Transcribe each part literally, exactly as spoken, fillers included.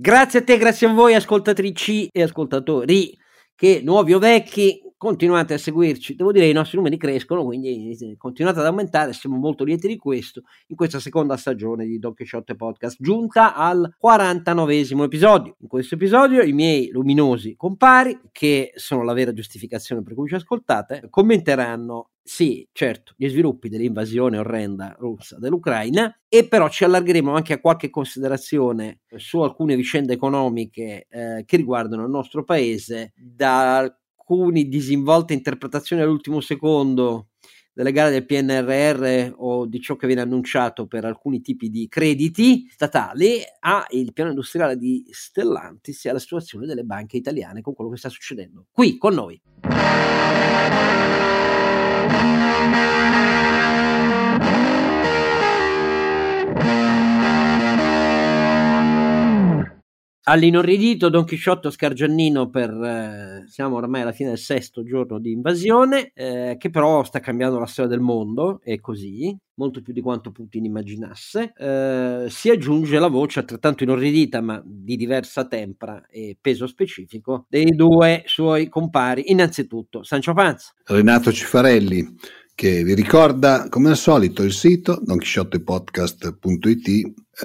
Grazie a te, grazie a voi ascoltatrici e ascoltatori che, nuovi o vecchi, continuate a seguirci. Devo dire che i nostri numeri crescono, quindi continuate ad aumentare, siamo molto lieti di questo, in questa seconda stagione di Don Chisciotte Podcast, giunta al quarantanovesimo episodio. In questo episodio i miei luminosi compari, che sono la vera giustificazione per cui ci ascoltate, commenteranno, sì, certo, gli sviluppi dell'invasione orrenda russa dell'Ucraina, e però ci allargheremo anche a qualche considerazione su alcune vicende economiche eh, che riguardano il nostro paese, da alcune disinvolte interpretazioni all'ultimo secondo delle gare del P N R R o di ciò che viene annunciato per alcuni tipi di crediti statali, al piano industriale di Stellantis e alla situazione delle banche italiane con quello che sta succedendo qui con noi. All'inorridito Don Chisciotte, Oscar Giannino, per eh, siamo ormai alla fine del sesto giorno di invasione, eh, che però sta cambiando la storia del mondo, è così, molto più di quanto Putin immaginasse. Eh, si aggiunge la voce altrettanto inorridita, ma di diversa tempra e peso specifico, dei due suoi compari, innanzitutto Sancio Panza. Renato Cifarelli, che vi ricorda come al solito il sito don chisciotte podcast punto it.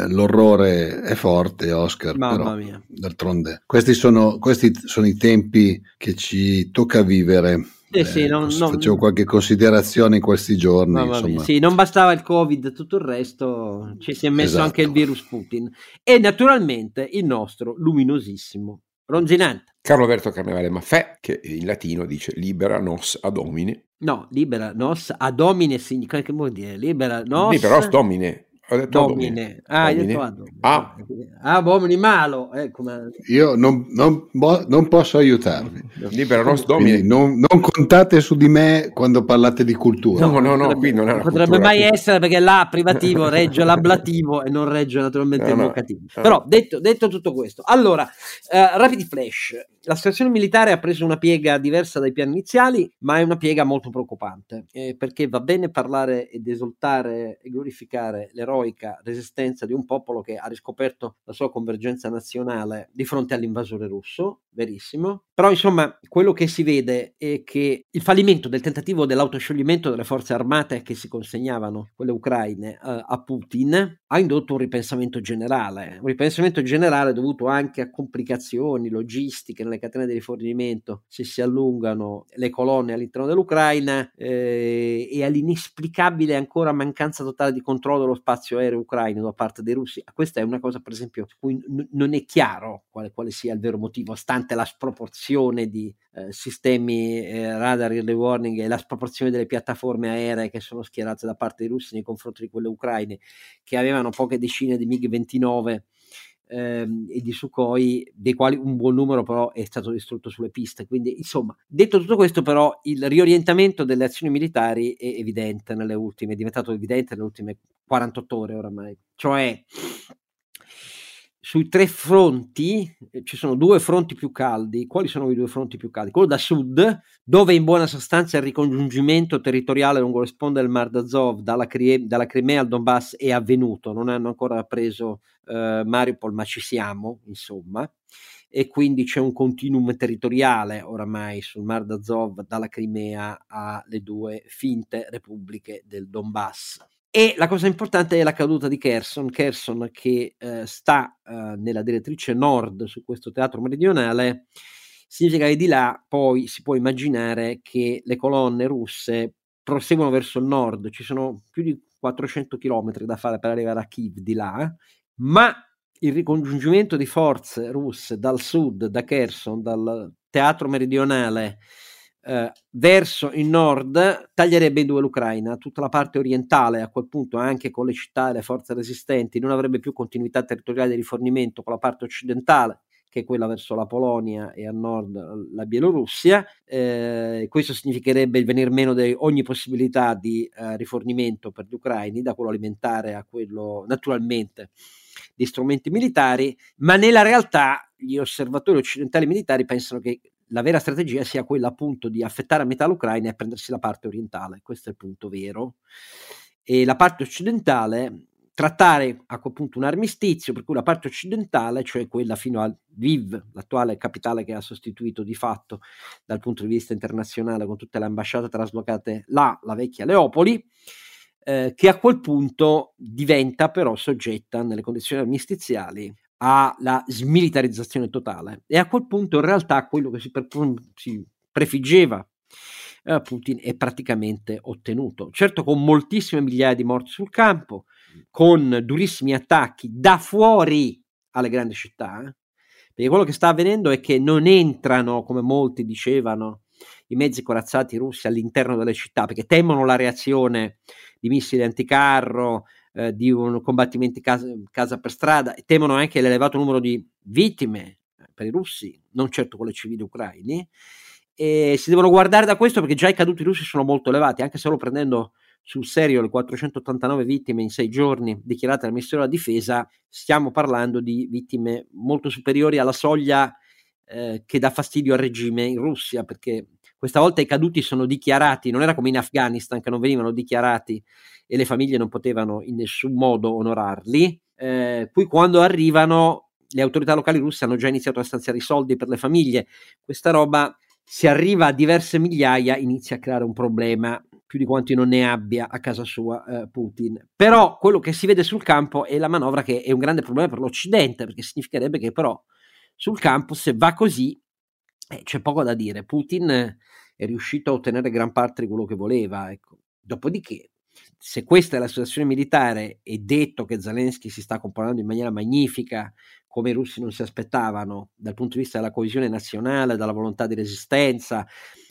L'orrore è forte, Oscar, mamma però mia. D'altronde questi sono, questi sono i tempi che ci tocca vivere. Eh, eh, sì, non, facevo non, qualche considerazione in questi giorni, insomma. Sì, non bastava il Covid, tutto il resto, ci si è messo, esatto, anche il virus Putin e naturalmente il nostro luminosissimo ronzinante Carlo Alberto Carnevale Maffè, che in latino dice libera nos ad homine. No, libera nos ad homine significa, che vuol dire libera nos, libera nos domine. Ho detto domine. Domine. Ah, domine. Io detto ah. ah domini malo, ecco, ma... io non, non, bo, non posso aiutarvi. Libera nos domine. Non, non contate su di me quando parlate di cultura. No, no, no, potrebbe, qui non è una potrebbe cultura, mai qui. Essere, perché là privativo regge l'ablativo e non regge naturalmente no, no, il vocativo. No. Però detto, detto tutto questo, allora eh, rapidi flash. La situazione militare ha preso una piega diversa dai piani iniziali, ma è una piega molto preoccupante, eh, perché va bene parlare ed esaltare e glorificare l'eroe resistenza di un popolo che ha riscoperto la sua convergenza nazionale di fronte all'invasore russo, verissimo, però insomma quello che si vede è che il fallimento del tentativo dell'autoscioglimento delle forze armate che si consegnavano, quelle ucraine, eh, a Putin, ha indotto un ripensamento generale, un ripensamento generale dovuto anche a complicazioni logistiche nelle catene di rifornimento, se si allungano le colonne all'interno dell'Ucraina, eh, e all'inesplicabile ancora mancanza totale di controllo dello spazio aereo ucraino da parte dei russi. Questa è una cosa, per esempio, su cui n- non è chiaro quale, quale sia il vero motivo, stante la sproporzione di eh, sistemi eh, radar early warning e la sproporzione delle piattaforme aeree che sono schierate da parte dei russi nei confronti di quelle ucraine, che avevano poche decine di MiG ventinove ehm, e di Sukhoi, dei quali un buon numero però è stato distrutto sulle piste. Quindi insomma, detto tutto questo, però il riorientamento delle azioni militari è evidente nelle ultime, è diventato evidente nelle ultime quarantotto ore oramai, cioè sui tre fronti eh, ci sono due fronti più caldi. Quali sono i due fronti più caldi? Quello da sud, dove in buona sostanza il ricongiungimento territoriale lungo le sponde del Mar d'Azov dalla, Crie- dalla Crimea al Donbass è avvenuto, non hanno ancora preso eh, Mariupol, ma ci siamo, insomma, e quindi c'è un continuum territoriale oramai sul Mar d'Azov dalla Crimea alle due finte repubbliche del Donbass. E la cosa importante è la caduta di Kherson, Kherson che eh, sta eh, nella direttrice nord su questo teatro meridionale. Significa che di là poi si può immaginare che le colonne russe proseguono verso il nord, ci sono più di quattrocento chilometri da fare per arrivare a Kiev di là, ma il ricongiungimento di forze russe dal sud, da Kherson, dal teatro meridionale, Uh, verso il nord, taglierebbe in due l'Ucraina, tutta la parte orientale a quel punto, anche con le città e le forze resistenti, non avrebbe più continuità territoriale di rifornimento con la parte occidentale, che è quella verso la Polonia e a nord la Bielorussia. Eh, questo significherebbe il venir meno di ogni possibilità di uh, rifornimento per gli ucraini, da quello alimentare a quello naturalmente di strumenti militari, ma nella realtà gli osservatori occidentali militari pensano che la vera strategia sia quella appunto di affettare a metà l'Ucraina e prendersi la parte orientale. Questo è il punto vero. E la parte occidentale trattare a quel punto un armistizio per cui la parte occidentale, cioè quella fino a Lviv, l'attuale capitale che ha sostituito di fatto dal punto di vista internazionale con tutte le ambasciate traslocate là, la vecchia Leopoli, eh, che a quel punto diventa però soggetta nelle condizioni armistiziali alla smilitarizzazione totale, e a quel punto in realtà quello che si, pre- si prefiggeva eh, Putin è praticamente ottenuto, certo con moltissime migliaia di morti sul campo, con durissimi attacchi da fuori alle grandi città, eh? Perché quello che sta avvenendo è che non entrano, come molti dicevano, i mezzi corazzati russi all'interno delle città perché temono la reazione di missili anticarro, eh, di un combattimenti casa, casa per strada, e temono anche l'elevato numero di vittime per i russi, non certo con le civili ucraini, e si devono guardare da questo perché già i caduti russi sono molto elevati, anche se lo prendendo sul serio le quattrocentottantanove vittime in sei giorni dichiarate dal Ministero della Difesa, stiamo parlando di vittime molto superiori alla soglia eh, che dà fastidio al regime in Russia, perché questa volta i caduti sono dichiarati, non era come in Afghanistan che non venivano dichiarati e le famiglie non potevano in nessun modo onorarli, eh, qui quando arrivano le autorità locali russe hanno già iniziato a stanziare i soldi per le famiglie, questa roba si arriva a diverse migliaia, inizia a creare un problema più di quanti non ne abbia a casa sua eh, Putin. Però quello che si vede sul campo è la manovra, che è un grande problema per l'Occidente, perché significherebbe che però sul campo, se va così, eh, c'è poco da dire. Putin eh, è riuscito a ottenere gran parte di quello che voleva. Ecco. Dopodiché, se questa è la situazione militare, è detto che Zelensky si sta comportando in maniera magnifica, come i russi non si aspettavano, dal punto di vista della coesione nazionale, dalla volontà di resistenza,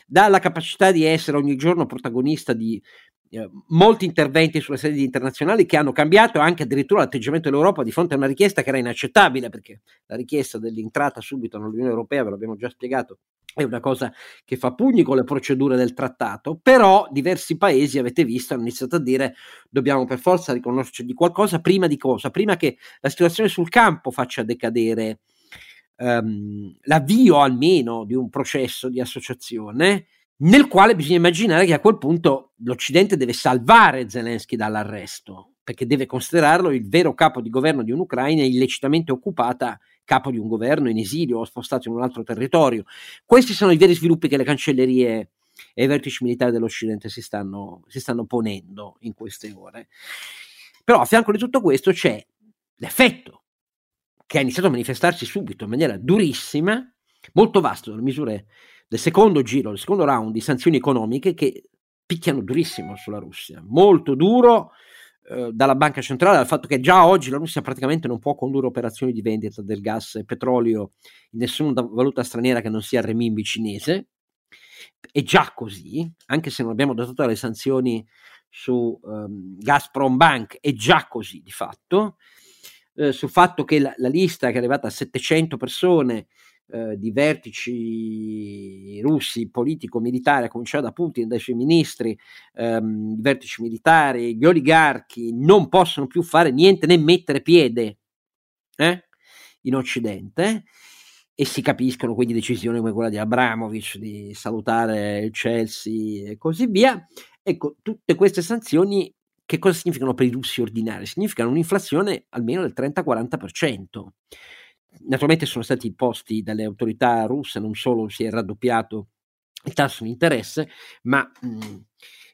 dalla capacità di essere ogni giorno protagonista di eh, molti interventi sulle sedi internazionali che hanno cambiato anche addirittura l'atteggiamento dell'Europa di fronte a una richiesta che era inaccettabile, perché la richiesta dell'entrata subito nell'Unione Europea, ve l'abbiamo già spiegato, è una cosa che fa pugni con le procedure del trattato, però diversi paesi, avete visto, hanno iniziato a dire dobbiamo per forza riconoscerci di qualcosa, prima di cosa? Prima che la situazione sul campo faccia decadere um, l'avvio almeno di un processo di associazione nel quale bisogna immaginare che a quel punto l'Occidente deve salvare Zelensky dall'arresto, perché deve considerarlo il vero capo di governo di un'Ucraina illecitamente occupata, capo di un governo in esilio o spostato in un altro territorio. Questi sono i veri sviluppi che le cancellerie e i vertici militari dell'Occidente si stanno, si stanno ponendo in queste ore. Però a fianco di tutto questo c'è l'effetto che ha iniziato a manifestarsi subito in maniera durissima, molto vasto, delle misure del secondo giro, del secondo round di sanzioni economiche che picchiano durissimo sulla Russia, molto duro, dalla banca centrale, dal fatto che già oggi la Russia praticamente non può condurre operazioni di vendita del gas e petrolio in nessuna valuta straniera che non sia il renminbi cinese, è già così, anche se non abbiamo dotato le sanzioni su um, Gazprom Bank, è già così di fatto, eh, sul fatto che la, la lista che è arrivata a settecento persone eh, di vertici russi, politico-militari, a cominciare da Putin, dai suoi ministri, ehm, vertici militari, gli oligarchi non possono più fare niente né mettere piede eh, in Occidente, e si capiscono quindi decisioni come quella di Abramovich di salutare il Chelsea e così via. Ecco, tutte queste sanzioni che cosa significano per i russi ordinari? Significano un'inflazione almeno del trenta quaranta per cento. Naturalmente sono stati imposti dalle autorità russe, non solo si è raddoppiato il tasso di interesse, ma mh,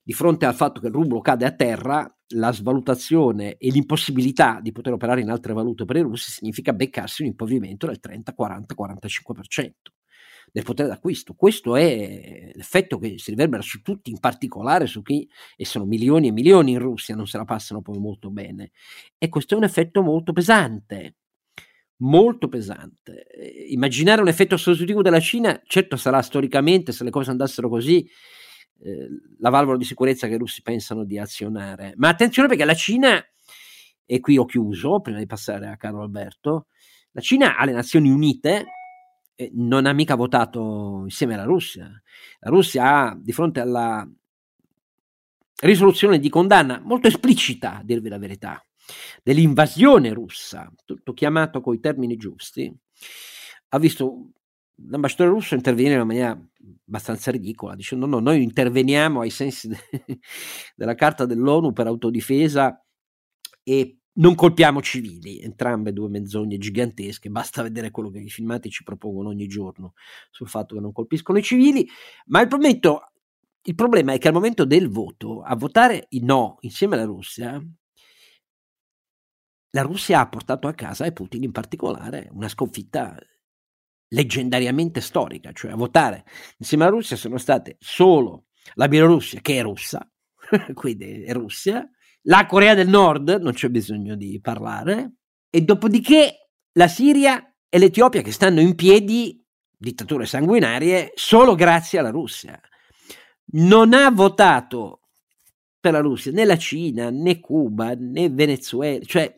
di fronte al fatto che il rublo cade a terra, la svalutazione e l'impossibilità di poter operare in altre valute per i russi significa beccarsi un impoverimento del trenta quaranta quarantacinque per cento del potere d'acquisto. Questo è l'effetto che si riverbera su tutti, in particolare su chi, e sono milioni e milioni in Russia, non se la passano poi molto bene, e questo è un effetto molto pesante. Molto pesante. Immaginare un effetto sostitutivo della Cina, certo sarà storicamente, se le cose andassero così, eh, la valvola di sicurezza che i russi pensano di azionare. Ma attenzione, perché la Cina, e qui ho chiuso prima di passare a Carlo Alberto, la Cina alle Nazioni Unite eh, non ha mica votato insieme alla Russia. La Russia ha di fronte alla risoluzione di condanna molto esplicita, a dirvi la verità, dell'invasione russa, tutto chiamato coi termini giusti, ha visto l'ambasciatore russo intervenire in una maniera abbastanza ridicola, dicendo no, noi interveniamo ai sensi de- della Carta dell'ONU per autodifesa e non colpiamo civili, entrambe due menzogne gigantesche, basta vedere quello che i filmati ci propongono ogni giorno sul fatto che non colpiscono i civili. Ma il momento, il problema è che al momento del voto, a votare il no insieme alla Russia, la Russia ha portato a casa, e Putin in particolare, una sconfitta leggendariamente storica, cioè a votare insieme alla Russia sono state solo la Bielorussia, che è russa, quindi è Russia, la Corea del Nord, non c'è bisogno di parlare, e dopodiché la Siria e l'Etiopia, che stanno in piedi, dittature sanguinarie, solo grazie alla Russia. Non ha votato per la Russia né la Cina, né Cuba, né Venezuela, cioè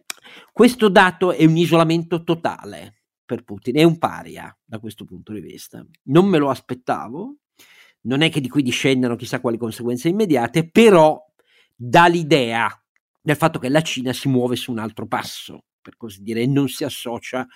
questo dato è un isolamento totale per Putin, è un paria da questo punto di vista. Non me lo aspettavo, non è che di qui discendano chissà quali conseguenze immediate, però dà l'idea del fatto che la Cina si muove su un altro passo, per così dire, e non si associa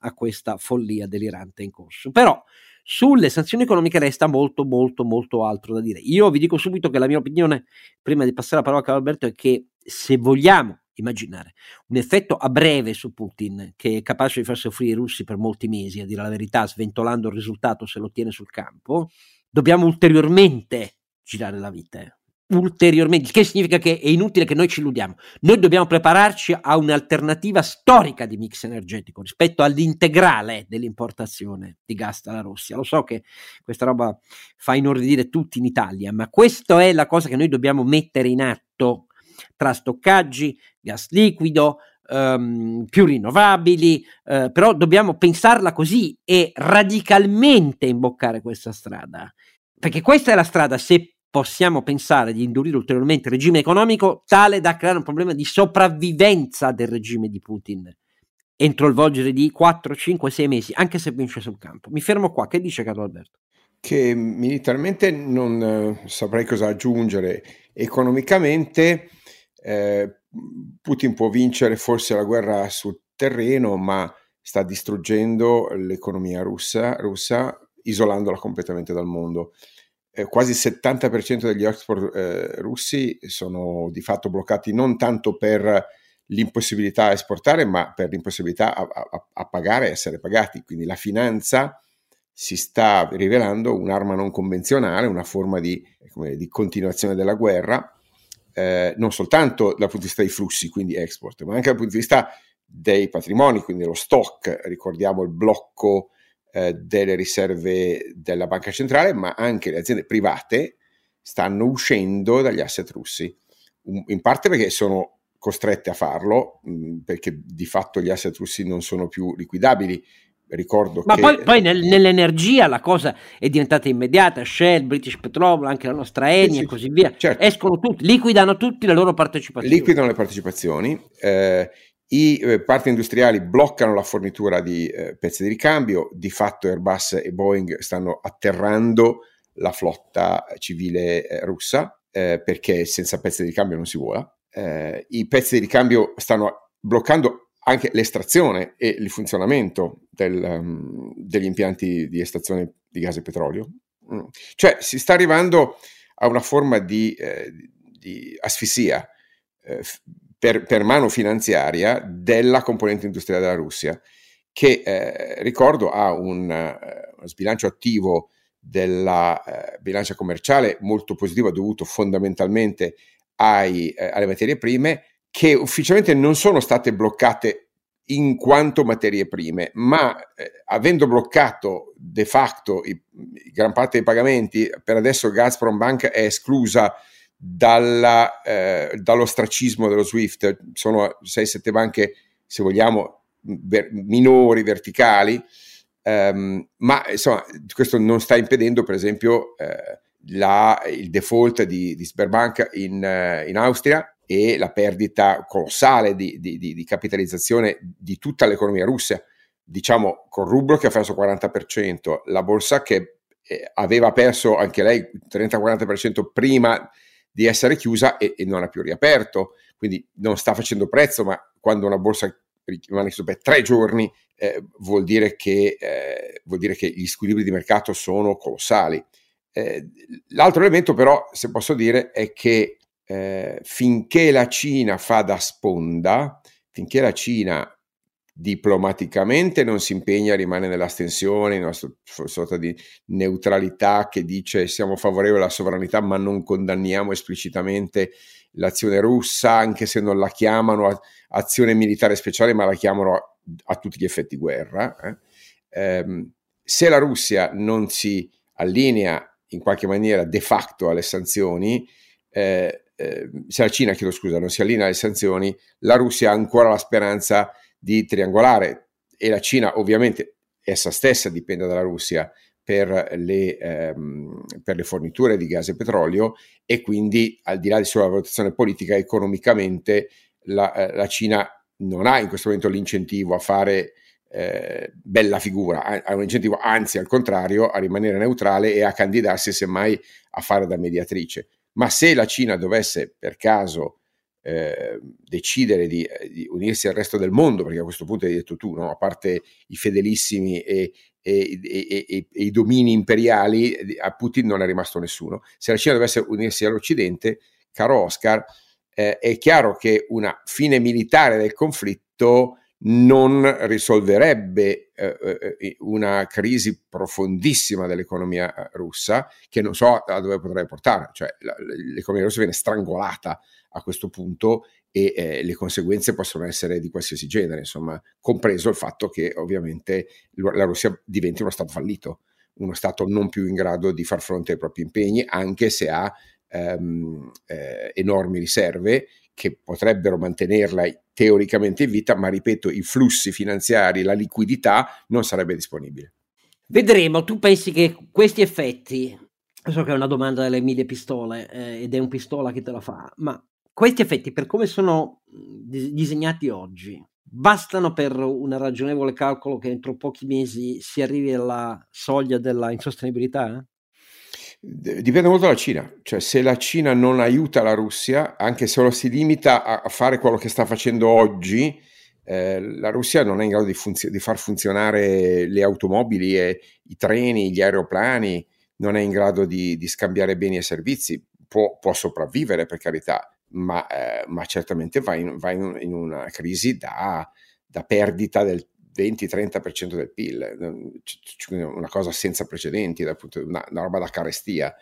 a questa follia delirante in corso. Però sulle sanzioni economiche resta molto molto molto altro da dire. Io vi dico subito che la mia opinione, prima di passare la parola a Carlo Alberto, è che se vogliamo immaginare un effetto a breve su Putin, che è capace di far soffrire i russi per molti mesi, a dire la verità, sventolando il risultato se lo ottiene sul campo, dobbiamo ulteriormente girare la vite. Ulteriormente, il che significa che è inutile che noi ci illudiamo. Noi dobbiamo prepararci a un'alternativa storica di mix energetico rispetto all'integrale dell'importazione di gas dalla Russia. Lo so che questa roba fa inorridire tutti in Italia, ma questa è la cosa che noi dobbiamo mettere in atto tra stoccaggi, gas liquido, ehm, più rinnovabili, eh, però dobbiamo pensarla così e radicalmente imboccare questa strada, perché questa è la strada se possiamo pensare di indurire ulteriormente il regime economico tale da creare un problema di sopravvivenza del regime di Putin entro il volgere di quattro, cinque, sei mesi, anche se vince sul campo. Mi fermo qua. Che dice Carlo Alberto? Che militarmente non eh, saprei cosa aggiungere. Economicamente eh, Putin può vincere forse la guerra sul terreno, ma sta distruggendo l'economia russa, russa isolandola completamente dal mondo. Quasi il settanta per cento degli export eh, russi sono di fatto bloccati, non tanto per l'impossibilità a esportare, ma per l'impossibilità a, a, a pagare e essere pagati. Quindi la finanza si sta rivelando un'arma non convenzionale, una forma di, come dire, di continuazione della guerra, eh, non soltanto dal punto di vista dei flussi, quindi export, ma anche dal punto di vista dei patrimoni, quindi dello stock. Ricordiamo il blocco delle riserve della banca centrale, ma anche le aziende private stanno uscendo dagli asset russi, in parte perché sono costrette a farlo, perché di fatto gli asset russi non sono più liquidabili. Ricordo ma che poi, poi nel, nell'energia la cosa è diventata immediata. Shell, British Petroleum, anche la nostra Eni, sì, e così via, certo. Escono tutti, liquidano tutti le loro partecipazioni. Liquidano le partecipazioni, eh, i eh, parti industriali bloccano la fornitura di eh, pezzi di ricambio. Di fatto Airbus e Boeing stanno atterrando la flotta civile eh, russa, eh, perché senza pezzi di ricambio non si vola. Eh, i pezzi di ricambio stanno bloccando anche l'estrazione e il funzionamento del, um, degli impianti di estrazione di gas e petrolio. Mm. Cioè si sta arrivando a una forma di, eh, di asfissia eh, Per, per mano finanziaria della componente industriale della Russia, che eh, ricordo ha un uh, sbilancio attivo della uh, bilancia commerciale molto positivo, dovuto fondamentalmente ai, uh, alle materie prime, che ufficialmente non sono state bloccate in quanto materie prime, ma eh, avendo bloccato de facto i, i gran parte dei pagamenti. Per adesso Gazprom Bank è esclusa Dalla, eh, dall'ostracismo dello SWIFT, sono sei sette banche, se vogliamo, ver- minori, verticali, ehm, ma insomma questo non sta impedendo, per esempio, eh, la, il default di, di Sberbank in, eh, in Austria e la perdita colossale di, di, di, di capitalizzazione di tutta l'economia russa, diciamo col rublo che ha perso il quaranta per cento, la borsa che eh, aveva perso anche lei il trenta-quaranta per cento prima di essere chiusa e, e non ha più riaperto, quindi non sta facendo prezzo, ma quando una borsa rimane chiusa per tre giorni eh, vuol dire che, eh, vuol dire che gli squilibri di mercato sono colossali. Eh, l'altro elemento però, se posso dire, è che eh, finché la Cina fa da sponda, finché la Cina diplomaticamente non si impegna a rimanere nell'astensione, in una sorta di neutralità che dice siamo favorevoli alla sovranità ma non condanniamo esplicitamente l'azione russa, anche se non la chiamano azione militare speciale ma la chiamano a, a tutti gli effetti guerra, eh? ehm, se la Russia non si allinea in qualche maniera de facto alle sanzioni, eh, eh, se la Cina, chiedo scusa, non si allinea alle sanzioni, la Russia ha ancora la speranza di triangolare, e la Cina ovviamente essa stessa dipende dalla Russia per le, ehm, per le forniture di gas e petrolio, e quindi al di là di solo la valutazione politica, economicamente la, eh, la Cina non ha in questo momento l'incentivo a fare eh, bella figura, ha, ha un incentivo anzi al contrario a rimanere neutrale e a candidarsi semmai a fare da mediatrice. Ma se la Cina dovesse per caso Eh, decidere di, di unirsi al resto del mondo, perché a questo punto hai detto tu, no? A parte i fedelissimi e, e, e, e, e i domini imperiali, a Putin non è rimasto nessuno. Se la Cina dovesse unirsi all'Occidente, caro Oscar, eh, è chiaro che una fine militare del conflitto non risolverebbe eh, una crisi profondissima dell'economia russa, che non so a dove potrebbe portare, cioè la, l'economia russa viene strangolata a questo punto, e eh, le conseguenze possono essere di qualsiasi genere, insomma, compreso il fatto che ovviamente la Russia diventi uno stato fallito, uno stato non più in grado di far fronte ai propri impegni, anche se ha ehm, eh, enormi riserve che potrebbero mantenerla teoricamente in vita, ma ripeto, i flussi finanziari, la liquidità non sarebbe disponibile. Vedremo. Tu pensi che questi effetti, so che è una domanda delle mille pistole eh, ed è un pistola che te la fa, ma questi effetti, per come sono disegnati oggi, bastano per un ragionevole calcolo che entro pochi mesi si arrivi alla soglia della insostenibilità? Dipende molto dalla Cina, cioè se la Cina non aiuta la Russia, anche se lo si limita a fare quello che sta facendo oggi, eh, la Russia non è in grado di, funzio- di far funzionare le automobili, e i treni, gli aeroplani, non è in grado di, di scambiare beni e servizi, può, può sopravvivere per carità, Ma, eh, ma certamente va in, va in, in una crisi da, da perdita del venti trenta per cento del P I L, una cosa senza precedenti, una, una roba da carestia,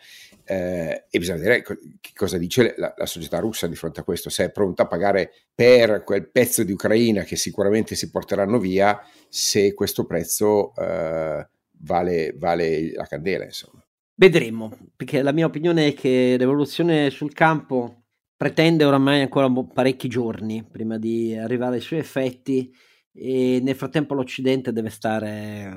eh, e bisogna vedere che cosa dice la, la società russa di fronte a questo, se è pronta a pagare per quel pezzo di Ucraina che sicuramente si porteranno via, se questo prezzo eh, vale, vale la candela, insomma. Vedremo, perché la mia opinione è che l'evoluzione sul campo pretende oramai ancora parecchi giorni prima di arrivare ai suoi effetti, e nel frattempo l'Occidente deve stare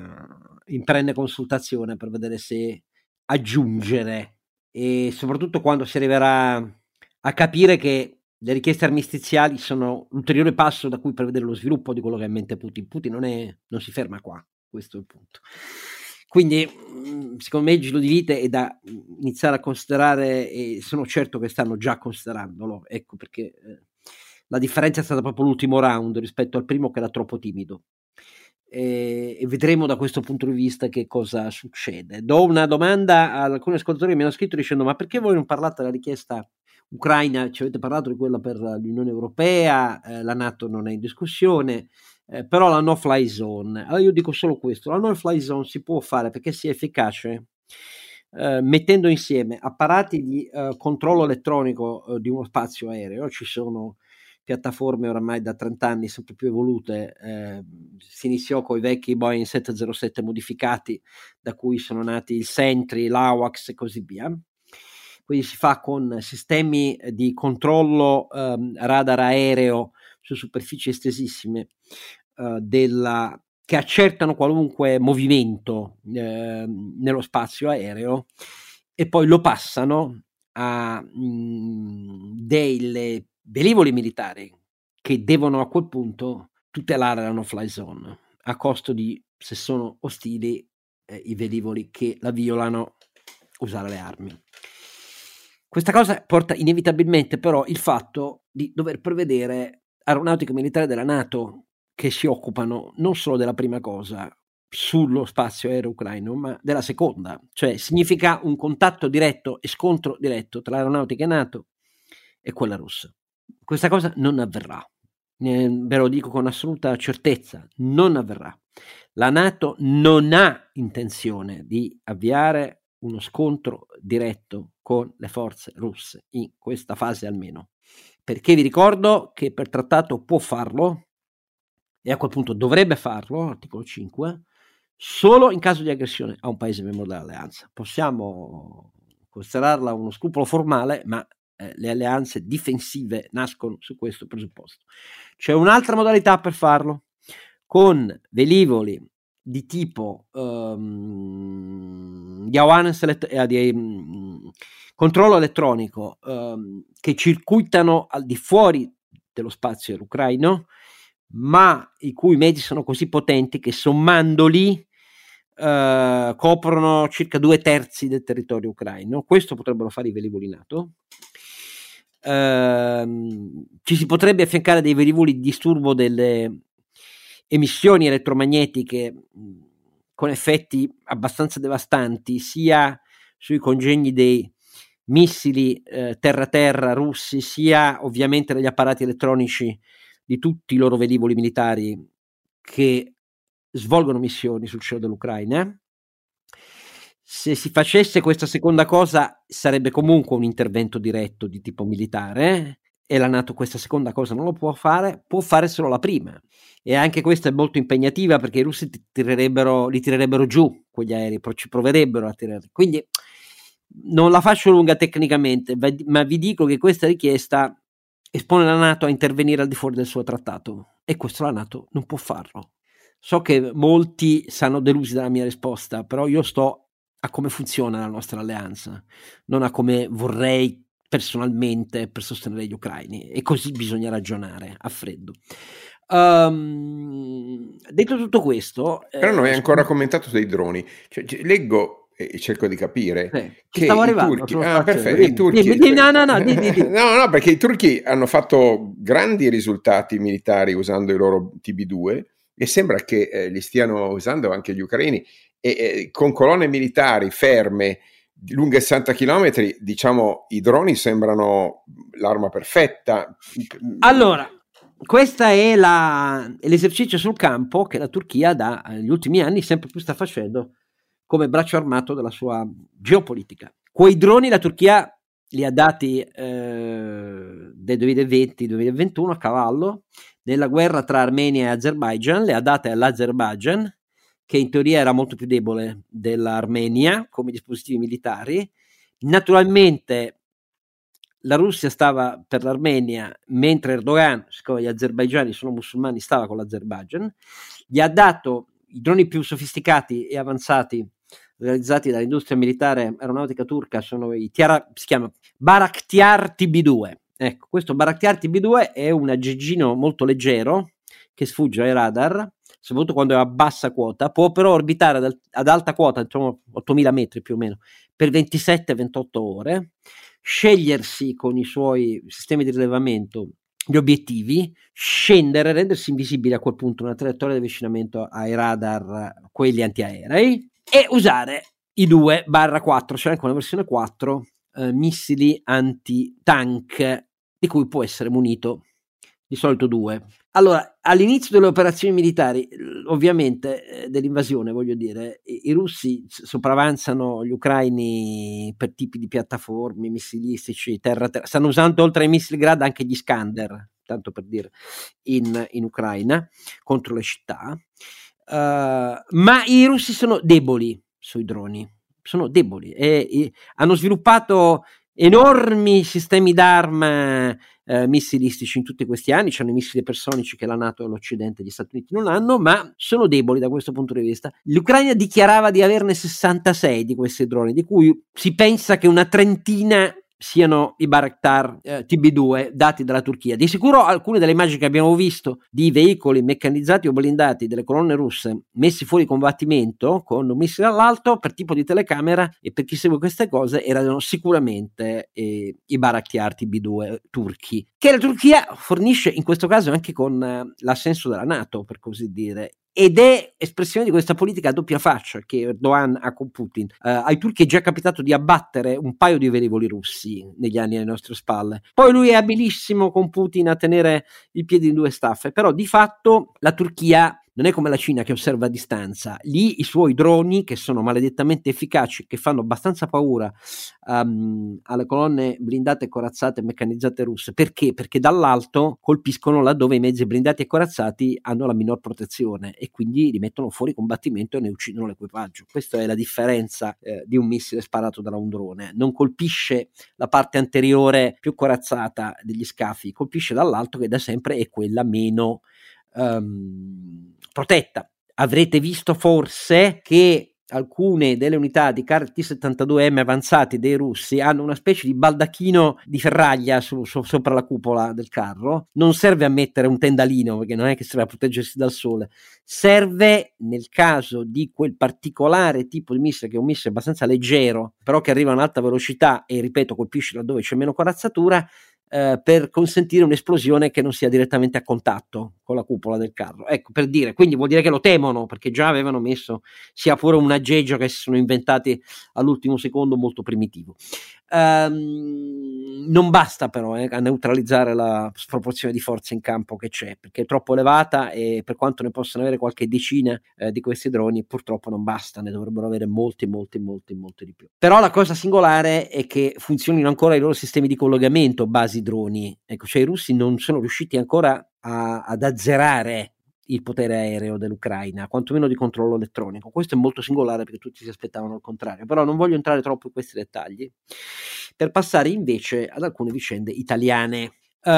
in perenne consultazione per vedere se aggiungere, e soprattutto quando si arriverà a capire che le richieste armistiziali sono l'ulteriore passo da cui prevedere lo sviluppo di quello che ha in mente Putin. Putin non, è, non si ferma qua, questo è il punto. Quindi secondo me il giro di vite è da iniziare a considerare, e sono certo che stanno già considerandolo, ecco perché eh, la differenza è stata proprio l'ultimo round rispetto al primo, che era troppo timido, e, e vedremo da questo punto di vista che cosa succede. Do una domanda ad alcuni ascoltatori che mi hanno scritto dicendo: ma perché voi non parlate della richiesta ucraina? Ci avete parlato di quella per l'Unione Europea, eh, la NATO non è in discussione, Eh, però la no-fly zone. Allora io dico solo questo: la no-fly zone si può fare perché sia efficace eh, mettendo insieme apparati di eh, controllo elettronico eh, di uno spazio aereo. Ci sono piattaforme oramai da trenta anni sempre più evolute, eh, si iniziò con i vecchi Boeing sette zero sette modificati, da cui sono nati il Sentry, l'A W A C S e così via. Quindi si fa con sistemi di controllo eh, radar aereo su superfici estesissime uh, della, che accertano qualunque movimento eh, nello spazio aereo, e poi lo passano a mh, dei velivoli militari che devono a quel punto tutelare la no-fly zone, a costo di, se sono ostili eh, i velivoli che la violano, usare le armi. Questa cosa porta inevitabilmente però il fatto di dover prevedere aeronautica militare della NATO che si occupano non solo della prima cosa sullo spazio aereo ucraino, ma della seconda. Cioè significa un contatto diretto e scontro diretto tra l'aeronautica NATO e quella russa. Questa cosa non avverrà, eh, ve lo dico con assoluta certezza, non avverrà. La NATO non ha intenzione di avviare uno scontro diretto con le forze russe, in questa fase almeno, perché vi ricordo che per trattato può farlo, e a quel punto dovrebbe farlo, articolo cinque, solo in caso di aggressione a un paese membro dell'alleanza. Possiamo considerarla uno scrupolo formale, ma eh, le alleanze difensive nascono su questo presupposto. C'è un'altra modalità per farlo, con velivoli di tipo um, di awareness elett- eh, di um, controllo elettronico um, che circuitano al di fuori dello spazio ucraino, ma i cui mezzi sono così potenti che sommandoli eh, coprono circa due terzi del territorio ucraino. Questo potrebbero fare i velivoli NATO. Eh, ci si potrebbe affiancare dei velivoli di disturbo delle emissioni elettromagnetiche mh, con effetti abbastanza devastanti sia sui congegni dei missili eh, terra-terra russi, sia ovviamente degli apparati elettronici di tutti i loro velivoli militari che svolgono missioni sul cielo dell'Ucraina. Se si facesse questa seconda cosa sarebbe comunque un intervento diretto di tipo militare, e la NATO questa seconda cosa non lo può fare, può fare solo la prima, e anche questa è molto impegnativa perché i russi ti tirerebbero, li tirerebbero giù quegli aerei, ci proverebbero a tirare. Quindi non la faccio lunga tecnicamente, ma vi dico che questa richiesta espone la NATO a intervenire al di fuori del suo trattato, e questo la NATO non può farlo. So che molti saranno delusi dalla mia risposta, però io sto a come funziona la nostra alleanza, non a come vorrei personalmente per sostenere gli ucraini, e così bisogna ragionare a freddo. Um, detto tutto questo, però non hai eh, ancora scu- commentato dei droni, cioè, leggo e cerco di capire eh, che stavo arrivando, i turchi, ah, perfetto, i turchi dimmi, dimmi, no, no, no, dimmi, dimmi. no no perché i turchi hanno fatto grandi risultati militari usando i loro T B due, e sembra che eh, li stiano usando anche gli ucraini, e eh, con colonne militari ferme lunghe sessanta chilometri, diciamo i droni sembrano l'arma perfetta. Allora, questo è la, l'esercizio sul campo che la Turchia dagli ultimi anni sempre più sta facendo come braccio armato della sua geopolitica. Quei droni la Turchia li ha dati eh, del duemilaventi duemilaventuno a cavallo, nella guerra tra Armenia e Azerbaijan, le ha date all'Azerbaijan, che in teoria era molto più debole dell'Armenia come dispositivi militari. Naturalmente la Russia stava per l'Armenia, mentre Erdogan, siccome gli azerbaigiani sono musulmani, stava con l'Azerbaijan. Gli ha dato i droni più sofisticati e avanzati realizzati dall'industria militare aeronautica turca, sono i Tiara, si chiama Baraktiar T B due. Ecco, questo Baraktiar T B due è un aggeggino molto leggero che sfugge ai radar, soprattutto quando è a bassa quota. Può però orbitare ad, ad alta quota, diciamo ottomila metri più o meno, per ventisette ventotto ore, scegliersi con i suoi sistemi di rilevamento gli obiettivi, scendere, rendersi invisibile a quel punto una traiettoria di avvicinamento ai radar, quelli antiaerei, e usare i due barra quattro, cioè anche una versione quattro, eh, missili anti-tank, di cui può essere munito di solito due. Allora, all'inizio delle operazioni militari, ovviamente, eh, dell'invasione, voglio dire, i, i russi sopravanzano gli ucraini per tipi di piattaforme missilistici, terra-terra. Stanno usando, oltre ai missili Grad, anche gli Iskander, tanto per dire, in, in Ucraina, contro le città. Uh, ma i russi sono deboli sui droni, sono deboli. E, e hanno sviluppato enormi sistemi d'arma eh, missilistici in tutti questi anni. C'hanno i missili personici che la NATO e l'Occidente e gli Stati Uniti non hanno, ma sono deboli da questo punto di vista. L'Ucraina dichiarava di averne sessantasei di questi droni, di cui si pensa che una trentina siano i Baraktar eh, T B due dati dalla Turchia. Di sicuro alcune delle immagini che abbiamo visto di veicoli meccanizzati o blindati delle colonne russe messi fuori combattimento con un missile all'alto, per tipo di telecamera e per chi segue queste cose, erano sicuramente eh, i Baraktar T B due turchi, che la Turchia fornisce in questo caso anche con eh, l'assenso della NATO, per così dire. ed è espressione di questa politica a doppia faccia che Erdogan ha con Putin. Eh, ai turchi è già capitato di abbattere un paio di velivoli russi negli anni alle nostre spalle. Poi lui è abilissimo con Putin a tenere i piedi in due staffe, però di fatto la Turchia non è come la Cina che osserva a distanza. Lì i suoi droni, che sono maledettamente efficaci, che fanno abbastanza paura um, alle colonne blindate, corazzate e meccanizzate russe. Perché? Perché dall'alto colpiscono laddove i mezzi blindati e corazzati hanno la minor protezione e quindi li mettono fuori combattimento e ne uccidono l'equipaggio. Questa è la differenza eh, di un missile sparato da un drone. Non colpisce la parte anteriore più corazzata degli scafi, colpisce dall'alto, che da sempre è quella meno Um, protetta. Avrete visto forse che alcune delle unità di car T settantadue M avanzati dei russi hanno una specie di baldacchino di ferraglia su, su, sopra la cupola del carro. Non serve a mettere un tendalino, perché non è che serve a proteggersi dal sole, serve nel caso di quel particolare tipo di missile, che è un missile abbastanza leggero però che arriva a un'alta velocità e, ripeto, colpisce laddove c'è meno corazzatura, Uh, per consentire un'esplosione che non sia direttamente a contatto con la cupola del carro. Ecco, per dire, quindi vuol dire che lo temono, perché già avevano messo sia pure un aggeggio che si sono inventati all'ultimo secondo, molto primitivo. Um, non basta però eh, a neutralizzare la sproporzione di forze in campo che c'è, perché è troppo elevata, e per quanto ne possano avere qualche decina eh, di questi droni, purtroppo non basta, ne dovrebbero avere molti, molti, molti, molti di più. Però la cosa singolare è che funzionino ancora i loro sistemi di collegamento basi droni. Ecco, cioè i russi non sono riusciti ancora a, ad azzerare il potere aereo dell'Ucraina, quantomeno di controllo elettronico. Questo è molto singolare, perché tutti si aspettavano il contrario, però non voglio entrare troppo in questi dettagli per passare invece ad alcune vicende italiane. Uh,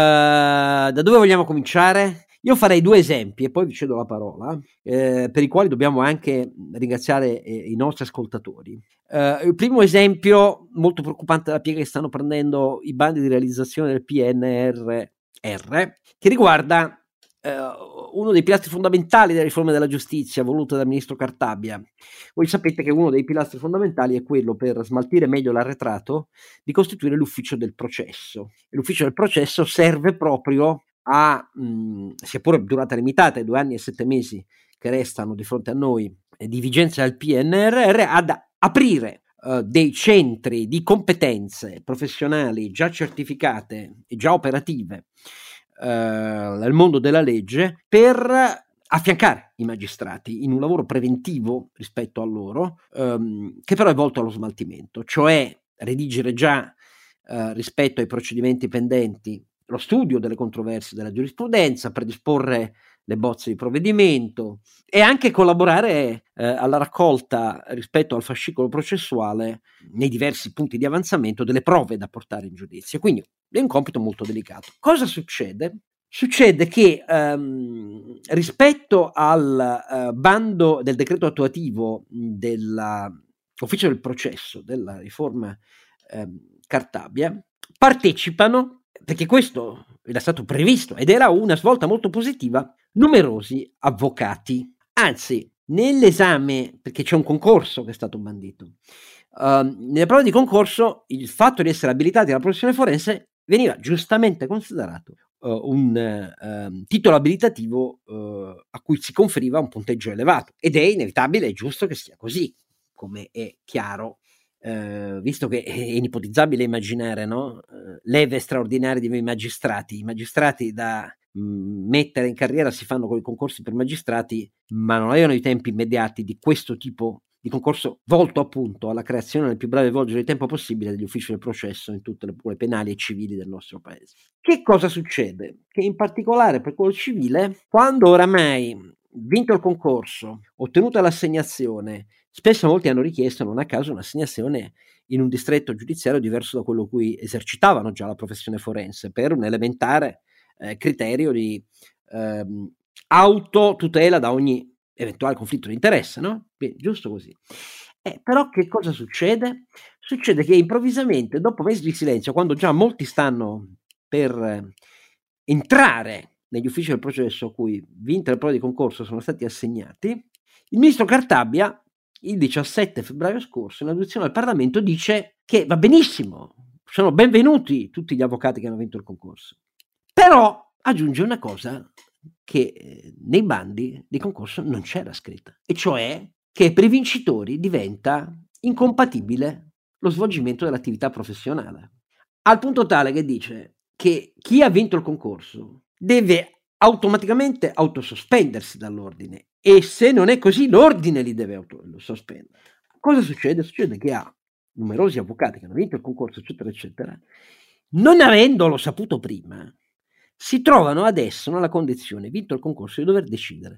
da dove vogliamo cominciare? Io farei due esempi e poi vi cedo la parola, eh, per i quali dobbiamo anche ringraziare eh, i nostri ascoltatori. Eh, il primo esempio, molto preoccupante, è la piega che stanno prendendo i bandi di realizzazione del P N R R, che riguarda Uh, uno dei pilastri fondamentali della riforma della giustizia voluta dal ministro Cartabia. Voi sapete che uno dei pilastri fondamentali è quello, per smaltire meglio l'arretrato, di costituire l'ufficio del processo. E l'ufficio del processo serve proprio a, mh, sia pure durata limitata ai due anni e sette mesi che restano di fronte a noi di vigenza del P N R R, ad aprire Uh, dei centri di competenze professionali già certificate e già operative uh, nel mondo della legge, per affiancare i magistrati in un lavoro preventivo rispetto a loro, um, che però è volto allo smaltimento, cioè redigere già uh, rispetto ai procedimenti pendenti lo studio delle controversie della giurisprudenza, predisporre le bozze di provvedimento e anche collaborare eh, alla raccolta, rispetto al fascicolo processuale, nei diversi punti di avanzamento delle prove da portare in giudizio. Quindi è un compito molto delicato. Cosa succede? Succede che ehm, rispetto al eh, bando del decreto attuativo dell'ufficio del processo della riforma ehm, Cartabia, partecipano, perché questo era stato previsto ed era una svolta molto positiva, numerosi avvocati. Anzi, nell'esame, perché c'è un concorso che è stato bandito, uh, nella prova di concorso il fatto di essere abilitati alla professione forense veniva giustamente considerato uh, un uh, titolo abilitativo uh, a cui si conferiva un punteggio elevato, ed è inevitabile e giusto che sia così, come è chiaro. Uh, visto che è inipotizzabile immaginare, no? uh, leve straordinarie dei magistrati. I magistrati da mh, mettere in carriera si fanno con i concorsi per magistrati, ma non avevano i tempi immediati di questo tipo di concorso, volto appunto alla creazione nel più breve volgere di tempo possibile degli uffici del processo in tutte le procure penali e civili del nostro paese. Che cosa succede? Che in particolare per quello civile, quando oramai vinto il concorso, ottenuta l'assegnazione, spesso molti hanno richiesto non a caso un'assegnazione in un distretto giudiziario diverso da quello cui esercitavano già la professione forense, per un elementare eh, criterio di ehm, autotutela da ogni eventuale conflitto di interesse, no? Beh, giusto così. Eh, però che cosa succede? Succede che improvvisamente, dopo mesi di silenzio, quando già molti stanno per eh, entrare negli uffici del processo a cui, vinte le prove di concorso, sono stati assegnati, il ministro Cartabia, il diciassette febbraio scorso, in audizione al Parlamento, dice che va benissimo, sono benvenuti tutti gli avvocati che hanno vinto il concorso. Però aggiunge una cosa che nei bandi di concorso non c'era scritta, e cioè che per i vincitori diventa incompatibile lo svolgimento dell'attività professionale, al punto tale che dice che chi ha vinto il concorso deve automaticamente autosospendersi dall'ordine, e se non è così l'ordine li deve autosospendere. Cosa succede? Succede che ha numerosi avvocati che hanno vinto il concorso, eccetera, eccetera, non avendolo saputo prima, si trovano adesso nella condizione, vinto il concorso, di dover decidere: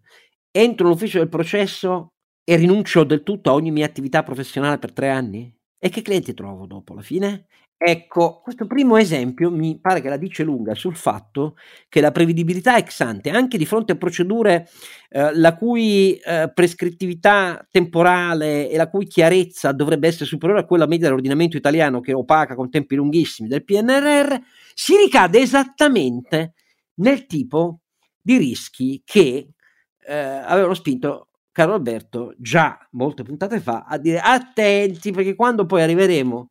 entro l'ufficio del processo e rinuncio del tutto a ogni mia attività professionale per tre anni? E che clienti trovo dopo, alla fine? Ecco, questo primo esempio mi pare che la dice lunga sul fatto che la prevedibilità ex ante, anche di fronte a procedure eh, la cui eh, prescrittività temporale e la cui chiarezza dovrebbe essere superiore a quella media dell'ordinamento italiano, che è opaca con tempi lunghissimi, del P N R R, si ricade esattamente nel tipo di rischi che eh, avevano spinto Carlo Alberto già molte puntate fa a dire: attenti, perché quando poi arriveremo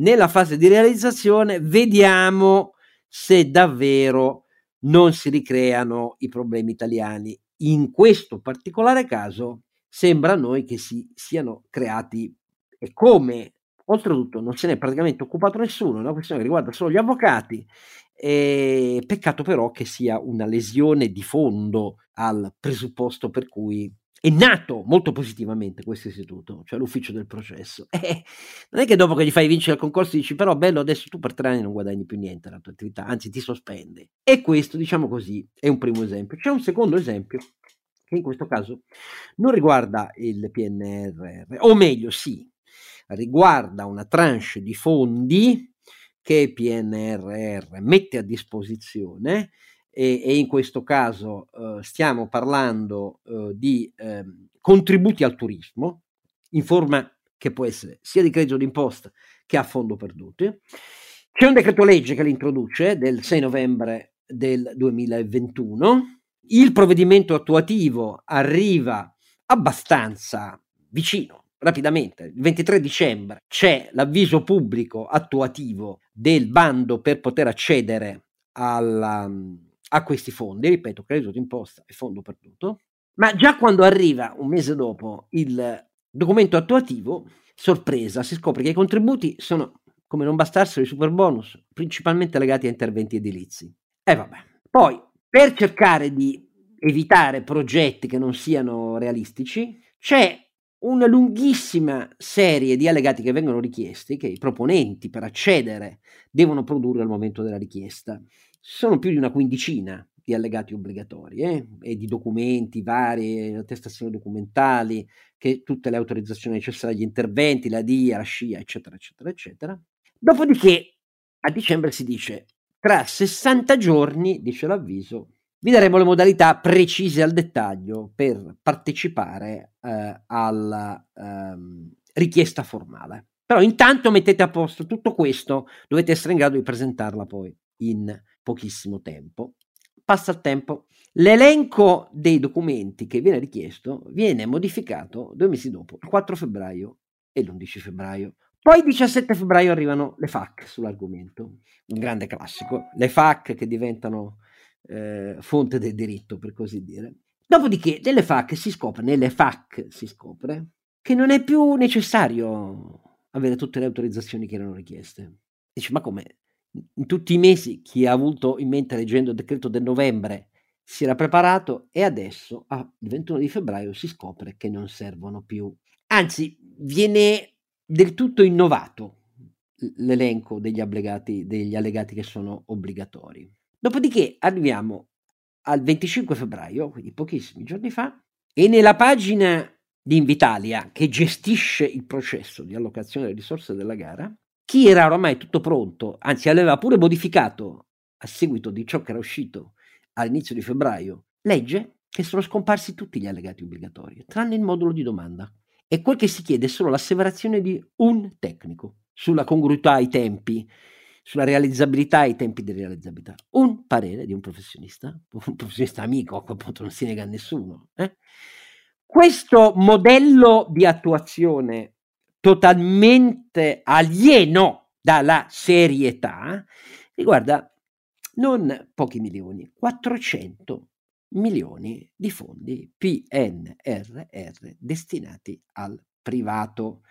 nella fase di realizzazione vediamo se davvero non si ricreano i problemi italiani. In questo particolare caso sembra a noi che si siano creati, e come. Oltretutto non se ne è praticamente occupato nessuno, è una questione che riguarda solo gli avvocati, e peccato però che sia una lesione di fondo al presupposto per cui è nato molto positivamente questo istituto, cioè l'ufficio del processo. Eh, non è che dopo che gli fai vincere il concorso dici: però bello, adesso tu per tre anni non guadagni più niente dalla tua attività, anzi ti sospendi. E questo, diciamo così, è un primo esempio. C'è un secondo esempio che in questo caso non riguarda il P N R R, o meglio sì, riguarda una tranche di fondi che il P N R R mette a disposizione, e, e in questo caso eh, stiamo parlando eh, di eh, contributi al turismo in forma che può essere sia di credito d'imposta che a fondo perduto. C'è un decreto legge che li introduce, del sei novembre del duemilaventuno. Il provvedimento attuativo arriva abbastanza vicino, rapidamente. Il ventitré dicembre c'è l'avviso pubblico attuativo del bando per poter accedere alla, a questi fondi, ripeto, credito d'imposta e fondo perduto, ma già quando arriva un mese dopo il documento attuativo, sorpresa, si scopre che i contributi sono, come non bastassero i super bonus, principalmente legati a interventi edilizi. E vabbè, poi per cercare di evitare progetti che non siano realistici, c'è una lunghissima serie di allegati che vengono richiesti, che i proponenti per accedere devono produrre al momento della richiesta. Sono più di una quindicina di allegati obbligatori eh? e di documenti vari, attestazioni documentali, che tutte le autorizzazioni necessarie agli interventi, la D I A, la SCIA, eccetera, eccetera, eccetera. Dopodiché a dicembre si dice: tra sessanta giorni, dice l'avviso, vi daremo le modalità precise al dettaglio per partecipare eh, alla ehm, richiesta formale. Però intanto mettete a posto tutto questo, dovete essere in grado di presentarla poi in pochissimo tempo. Passa il tempo. L'elenco dei documenti che viene richiesto viene modificato due mesi dopo, il quattro febbraio e l'undici febbraio. Poi il diciassette febbraio arrivano le F A Q sull'argomento, un grande classico. Le F A Q che diventano... Eh, fonte del diritto, per così dire. Dopodiché nelle F A Q si scopre, nelle F A Q si scopre che non è più necessario avere tutte le autorizzazioni che erano richieste. Dici: ma come? In tutti i mesi chi ha avuto in mente, leggendo il decreto del novembre, si era preparato, e adesso al ventuno di febbraio si scopre che non servono più. Anzi, viene del tutto innovato l'elenco degli allegati, degli allegati che sono obbligatori. Dopodiché arriviamo al venticinque febbraio, quindi pochissimi giorni fa, e nella pagina di Invitalia, che gestisce il processo di allocazione delle risorse della gara, chi era oramai tutto pronto, anzi aveva pure modificato a seguito di ciò che era uscito all'inizio di febbraio, legge che sono scomparsi tutti gli allegati obbligatori, tranne il modulo di domanda. E quel che si chiede è solo l'asseverazione di un tecnico sulla congruità ai tempi, sulla realizzabilità e i tempi di realizzabilità, un parere di un professionista, un professionista amico, a quel punto non si nega a nessuno. Eh? Questo modello di attuazione totalmente alieno dalla serietà riguarda non pochi milioni, quattrocento milioni di fondi P N R R destinati al privato.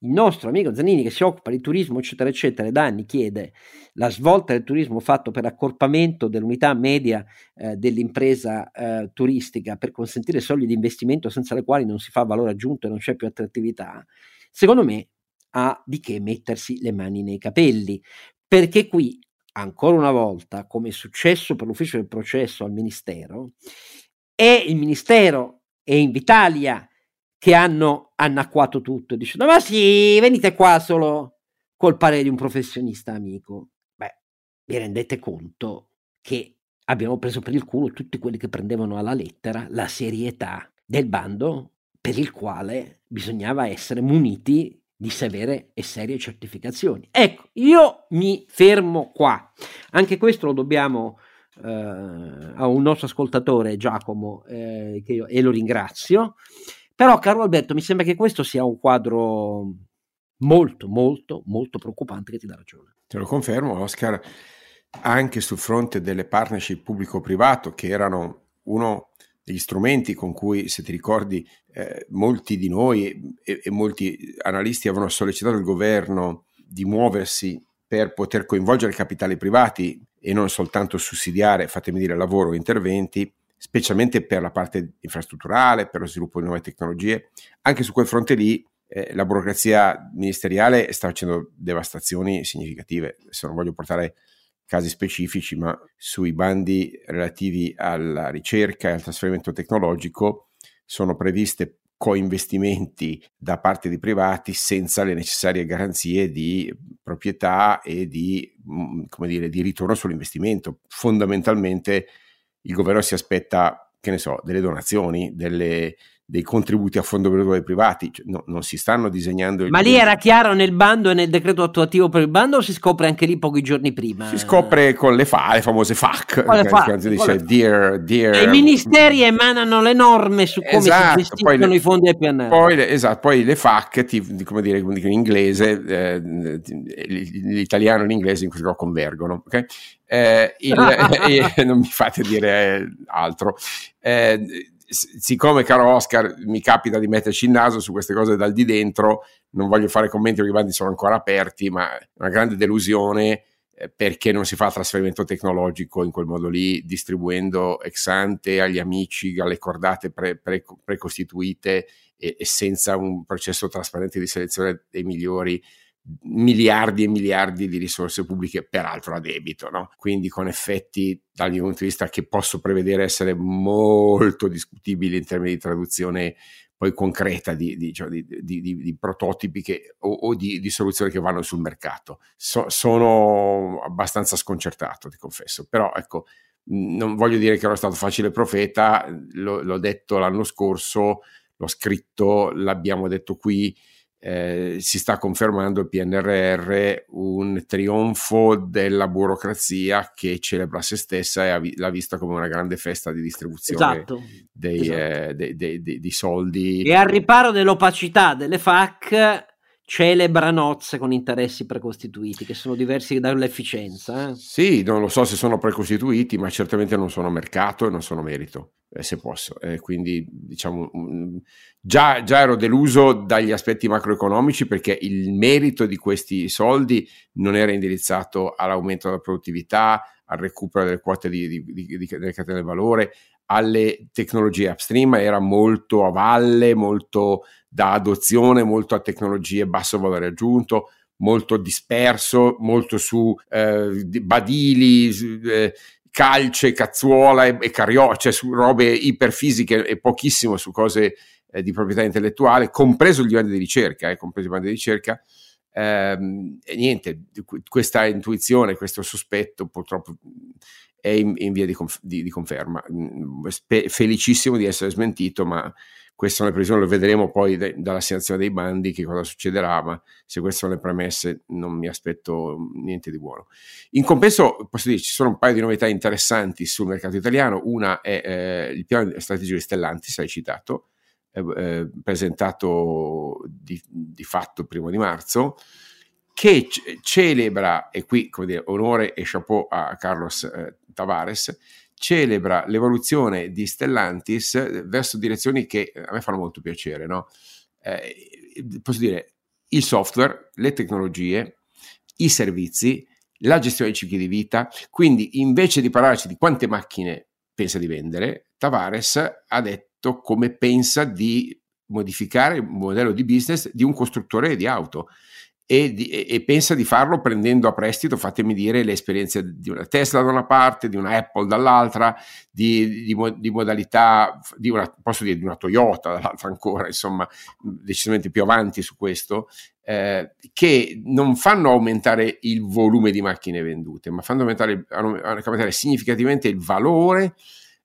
Il nostro amico Zanini, che si occupa di turismo eccetera eccetera da anni, chiede la svolta del turismo fatto per accorpamento dell'unità media eh, dell'impresa eh, turistica, per consentire soglie di investimento senza le quali non si fa valore aggiunto e non c'è più attrattività. Secondo me ha di che mettersi le mani nei capelli, perché qui ancora una volta, come è successo per l'ufficio del processo al ministero, è il ministero e Invitalia che hanno annacquato tutto, dicendo ma sì, venite qua solo col parere di un professionista amico. Beh, vi rendete conto che abbiamo preso per il culo tutti quelli che prendevano alla lettera la serietà del bando, per il quale bisognava essere muniti di severe e serie certificazioni. Ecco, io mi fermo qua. Anche questo lo dobbiamo eh, a un nostro ascoltatore, Giacomo, eh, che io, e lo ringrazio. Però, caro Alberto, mi sembra che questo sia un quadro molto, molto, molto preoccupante, che ti dà ragione. Te lo confermo, Oscar, anche sul fronte delle partnership pubblico-privato, che erano uno degli strumenti con cui, se ti ricordi, eh, molti di noi e, e molti analisti avevano sollecitato il governo di muoversi per poter coinvolgere capitali privati e non soltanto sussidiare, fatemi dire, lavoro o interventi, specialmente per la parte infrastrutturale, per lo sviluppo di nuove tecnologie. Anche su quel fronte lì eh, la burocrazia ministeriale sta facendo devastazioni significative. Se non voglio portare casi specifici, ma sui bandi relativi alla ricerca e al trasferimento tecnologico sono previste coinvestimenti da parte di privati senza le necessarie garanzie di proprietà e di, come dire, di ritorno sull'investimento. Fondamentalmente il governo si aspetta, che ne so, delle donazioni, delle, dei contributi a fondo perduto ai privati, cioè, no, non si stanno disegnando... Il Ma lì era chiaro nel bando e nel decreto attuativo per il bando, o si scopre anche lì pochi giorni prima? Si scopre con le, fa, le famose F A Q, con le F A Q, dice, con le F A Q. Dear, dear... I ministeri emanano le norme su come esatto, si gestiscono le, i fondi del P N R R. Poi le, esatto, poi le F A Q, ti, come dire, come dicono in inglese, eh, l'italiano e l'inglese in questo convergono, ok? Eh, il, eh, non mi fate dire altro. Eh, siccome, caro Oscar, mi capita di metterci il naso su queste cose dal di dentro, non voglio fare commenti perché i bandi sono ancora aperti, ma una grande delusione perché non si fa trasferimento tecnologico in quel modo lì, distribuendo ex ante agli amici, alle cordate pre, pre, precostituite e, e senza un processo trasparente di selezione dei migliori, miliardi e miliardi di risorse pubbliche, peraltro a debito, no? Quindi con effetti dal mio punto di vista che posso prevedere essere molto discutibili in termini di traduzione poi concreta di, di, cioè di, di, di, di prototipi che, o, o di, di soluzioni che vanno sul mercato. So, sono abbastanza sconcertato, ti confesso, però ecco, non voglio dire che ero stato facile profeta, lo, l'ho detto l'anno scorso, l'ho scritto, l'abbiamo detto qui. Eh, si sta confermando il P N R R un trionfo della burocrazia che celebra se stessa e ha vi- l'ha vista come una grande festa di distribuzione esatto, dei, esatto. Eh, dei, dei, dei, dei soldi, e al riparo dell'opacità delle F A Q celebra nozze con interessi precostituiti che sono diversi dall'efficienza. Sì, non lo so se sono precostituiti, ma certamente non sono mercato e non sono merito, eh, se posso. Eh, quindi diciamo mh, già, già ero deluso dagli aspetti macroeconomici, perché il merito di questi soldi non era indirizzato all'aumento della produttività, al recupero delle quote di, di, di, di, delle catene del valore, alle tecnologie upstream, era molto a valle, molto da adozione, molto a tecnologie basso valore aggiunto, molto disperso, molto su eh, badili, eh, calce, cazzuola e, e carioca, cioè su robe iperfisiche e pochissimo su cose eh, di proprietà intellettuale, compreso il livello di ricerca, eh, compreso il livello di ricerca. Ehm, e niente, questa intuizione, questo sospetto purtroppo è in, in via di, conf- di, di conferma. Spe- felicissimo di essere smentito, ma questa è una previsione, lo vedremo poi de- dall'assegnazione dei bandi che cosa succederà, ma se queste sono le premesse non mi aspetto niente di buono. In compenso posso dire ci sono un paio di novità interessanti sul mercato italiano. Una è eh, il piano strategico di Stellantis, hai citato, eh, eh, presentato di, di fatto primo di marzo, che celebra, e qui come dire, onore e chapeau a Carlos eh, Tavares, celebra l'evoluzione di Stellantis verso direzioni che a me fanno molto piacere, no? Eh, posso dire, il software, le tecnologie, i servizi, la gestione dei cicli di vita. Quindi, invece di parlarci di quante macchine pensa di vendere, Tavares ha detto come pensa di modificare il modello di business di un costruttore di auto e, di, e pensa di farlo prendendo a prestito, fatemi dire, le esperienze di una Tesla da una parte, di una Apple dall'altra, di, di, di modalità di una, posso dire, di una Toyota dall'altra ancora, insomma, decisamente più avanti su questo, eh, che non fanno aumentare il volume di macchine vendute, ma fanno aumentare, aumentare significativamente il valore,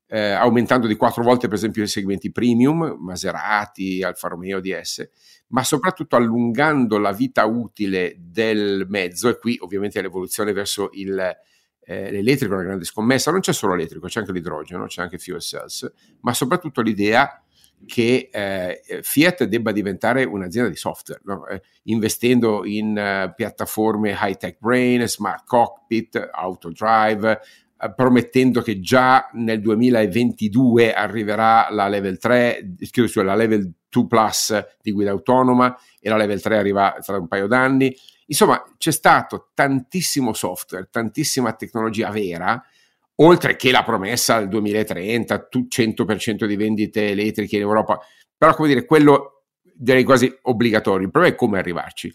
eh, aumentando di quattro volte per esempio i segmenti premium, Maserati, Alfa Romeo D S, ma soprattutto allungando la vita utile del mezzo. E qui ovviamente l'evoluzione verso il, eh, l'elettrico è una grande scommessa. Non c'è solo l'elettrico, c'è anche l'idrogeno, c'è anche il fuel cells, ma soprattutto l'idea che eh, Fiat debba diventare un'azienda di software, no? eh, investendo in eh, piattaforme high-tech brain, smart cockpit, autodrive, promettendo che già nel duemilaventidue arriverà la level tre, scusa, cioè la level due plus di guida autonoma, e la level tre arriva tra un paio d'anni. Insomma, c'è stato tantissimo software, tantissima tecnologia vera, oltre che la promessa al duemilatrenta, cento per cento di vendite elettriche in Europa. Però, come dire, quello direi quasi obbligatorio. Il problema è come arrivarci.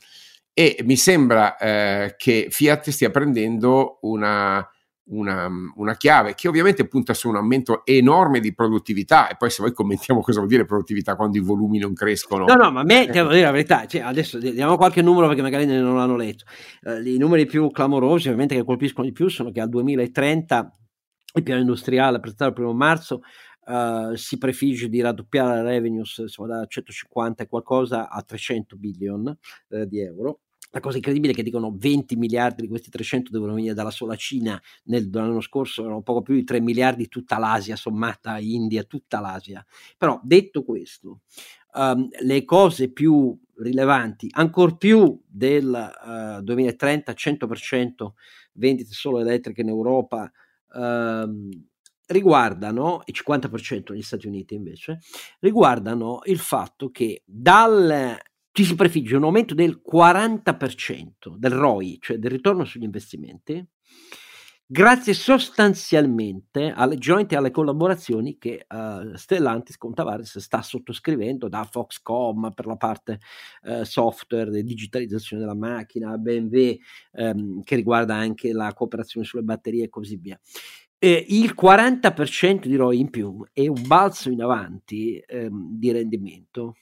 E mi sembra eh, che Fiat stia prendendo una... Una, una chiave che ovviamente punta su un aumento enorme di produttività, e poi se voi commentiamo cosa vuol dire produttività quando i volumi non crescono. No, no, ma a me, devo dire la verità, cioè, adesso diamo qualche numero perché magari non l'hanno letto. Eh, i numeri più clamorosi ovviamente che colpiscono di più sono che al duemilatrenta il piano industriale presentato il primo marzo Uh, si prefigge di raddoppiare la revenues, insomma, da centocinquanta e qualcosa a trecento billion eh, di euro. La cosa incredibile è che dicono venti miliardi di questi trecento devono venire dalla sola Cina. Nel, l'anno scorso erano poco più di tre miliardi tutta l'Asia sommata, India, tutta l'Asia. Però detto questo, um, le cose più rilevanti, ancor più del uh, duemilatrenta, cento per cento vendite solo elettriche in Europa, um, riguardano, e cinquanta per cento negli Stati Uniti invece, riguardano il fatto che dal... ci si prefigge un aumento del quaranta per cento del R O I, cioè del ritorno sugli investimenti, grazie sostanzialmente alle joint e alle collaborazioni che uh, Stellantis con Tavares sta sottoscrivendo, da Foxconn per la parte uh, software di digitalizzazione della macchina, B M W um, che riguarda anche la cooperazione sulle batterie e così via. Eh, il quaranta per cento di R O I in più è un balzo in avanti um, di rendimento,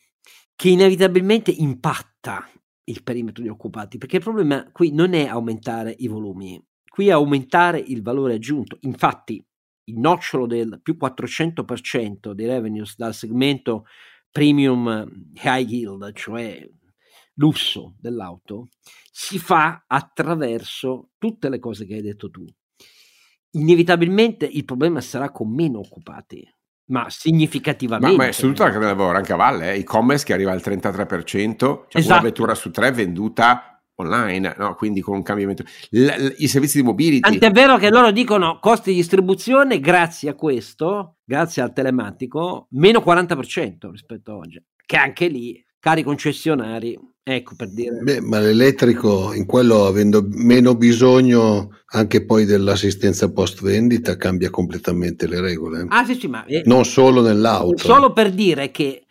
che inevitabilmente impatta il perimetro di occupati, perché il problema qui non è aumentare i volumi, qui è aumentare il valore aggiunto. Infatti il nocciolo del più quattrocento per cento dei revenues dal segmento premium high yield, cioè lusso dell'auto, si fa attraverso tutte le cose che hai detto tu. Inevitabilmente il problema sarà con meno occupati, ma significativamente, ma, ma è su tutta la catena del valore, anche a valle, eh, e-commerce che arriva al trentatré per cento, cioè esatto, una vettura su tre venduta online, no? Quindi con un cambiamento l- l- i servizi di mobility, tant'è vero che loro dicono costi di distribuzione grazie a questo, grazie al telematico, meno quaranta per cento rispetto a oggi, che anche lì, cari concessionari, ecco, per dire. Beh, ma l'elettrico in quello, avendo meno bisogno anche poi dell'assistenza post vendita, cambia completamente le regole. Ah sì sì, ma eh, non solo nell'auto. Solo per dire che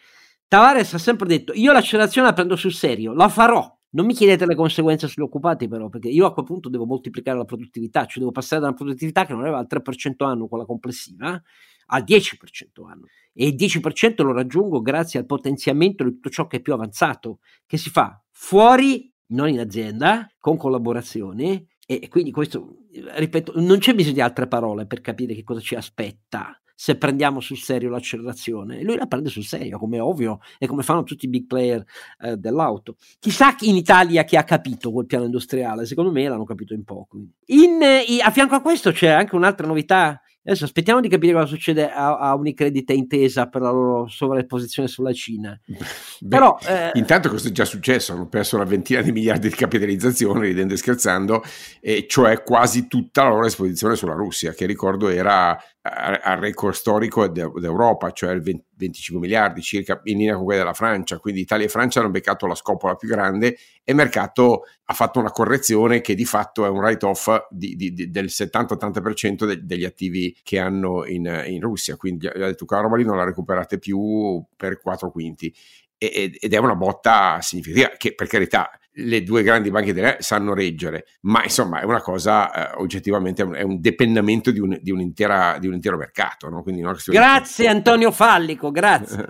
Tavares ha sempre detto: io l'accelerazione la prendo sul serio, la farò. Non mi chiedete le conseguenze sugli occupati, però, perché io a quel punto devo moltiplicare la produttività, cioè devo passare da una produttività che non aveva al tre per cento anno, quella complessiva, al dieci per cento anno. E il dieci per cento lo raggiungo grazie al potenziamento di tutto ciò che è più avanzato, che si fa fuori, non in azienda, con collaborazioni. E quindi questo, ripeto, non c'è bisogno di altre parole per capire che cosa ci aspetta se prendiamo sul serio l'accelerazione. Lui la prende sul serio, come è ovvio, e come fanno tutti i big player eh, dell'auto. Chissà in Italia chi ha capito quel piano industriale, secondo me l'hanno capito in poco. In, in, a fianco a questo c'è anche un'altra novità Adesso aspettiamo di capire cosa succede a, a Unicredit e Intesa per la loro sovraesposizione sulla Cina. Beh, però eh, intanto questo è già successo, hanno perso una ventina di miliardi di capitalizzazione, ridendo e scherzando, e cioè quasi tutta la loro esposizione sulla Russia, che ricordo era al record storico d'Europa, cioè il venti, venticinque miliardi circa, in linea con quella della Francia. Quindi Italia e Francia hanno beccato la scopola più grande e il mercato ha fatto una correzione che di fatto è un write-off di, di, di, del settanta-ottanta per cento de, degli attivi che hanno in, in Russia. Quindi ha detto quella roba lì non la recuperate più per quattro quinti, e, ed è una botta significativa che, per carità, le due grandi banche italiane sanno reggere, ma insomma è una cosa eh, oggettivamente è un, è un depennamento di un, di, un'intera, di un intero mercato, no? Quindi non grazie di... Antonio Fallico, grazie.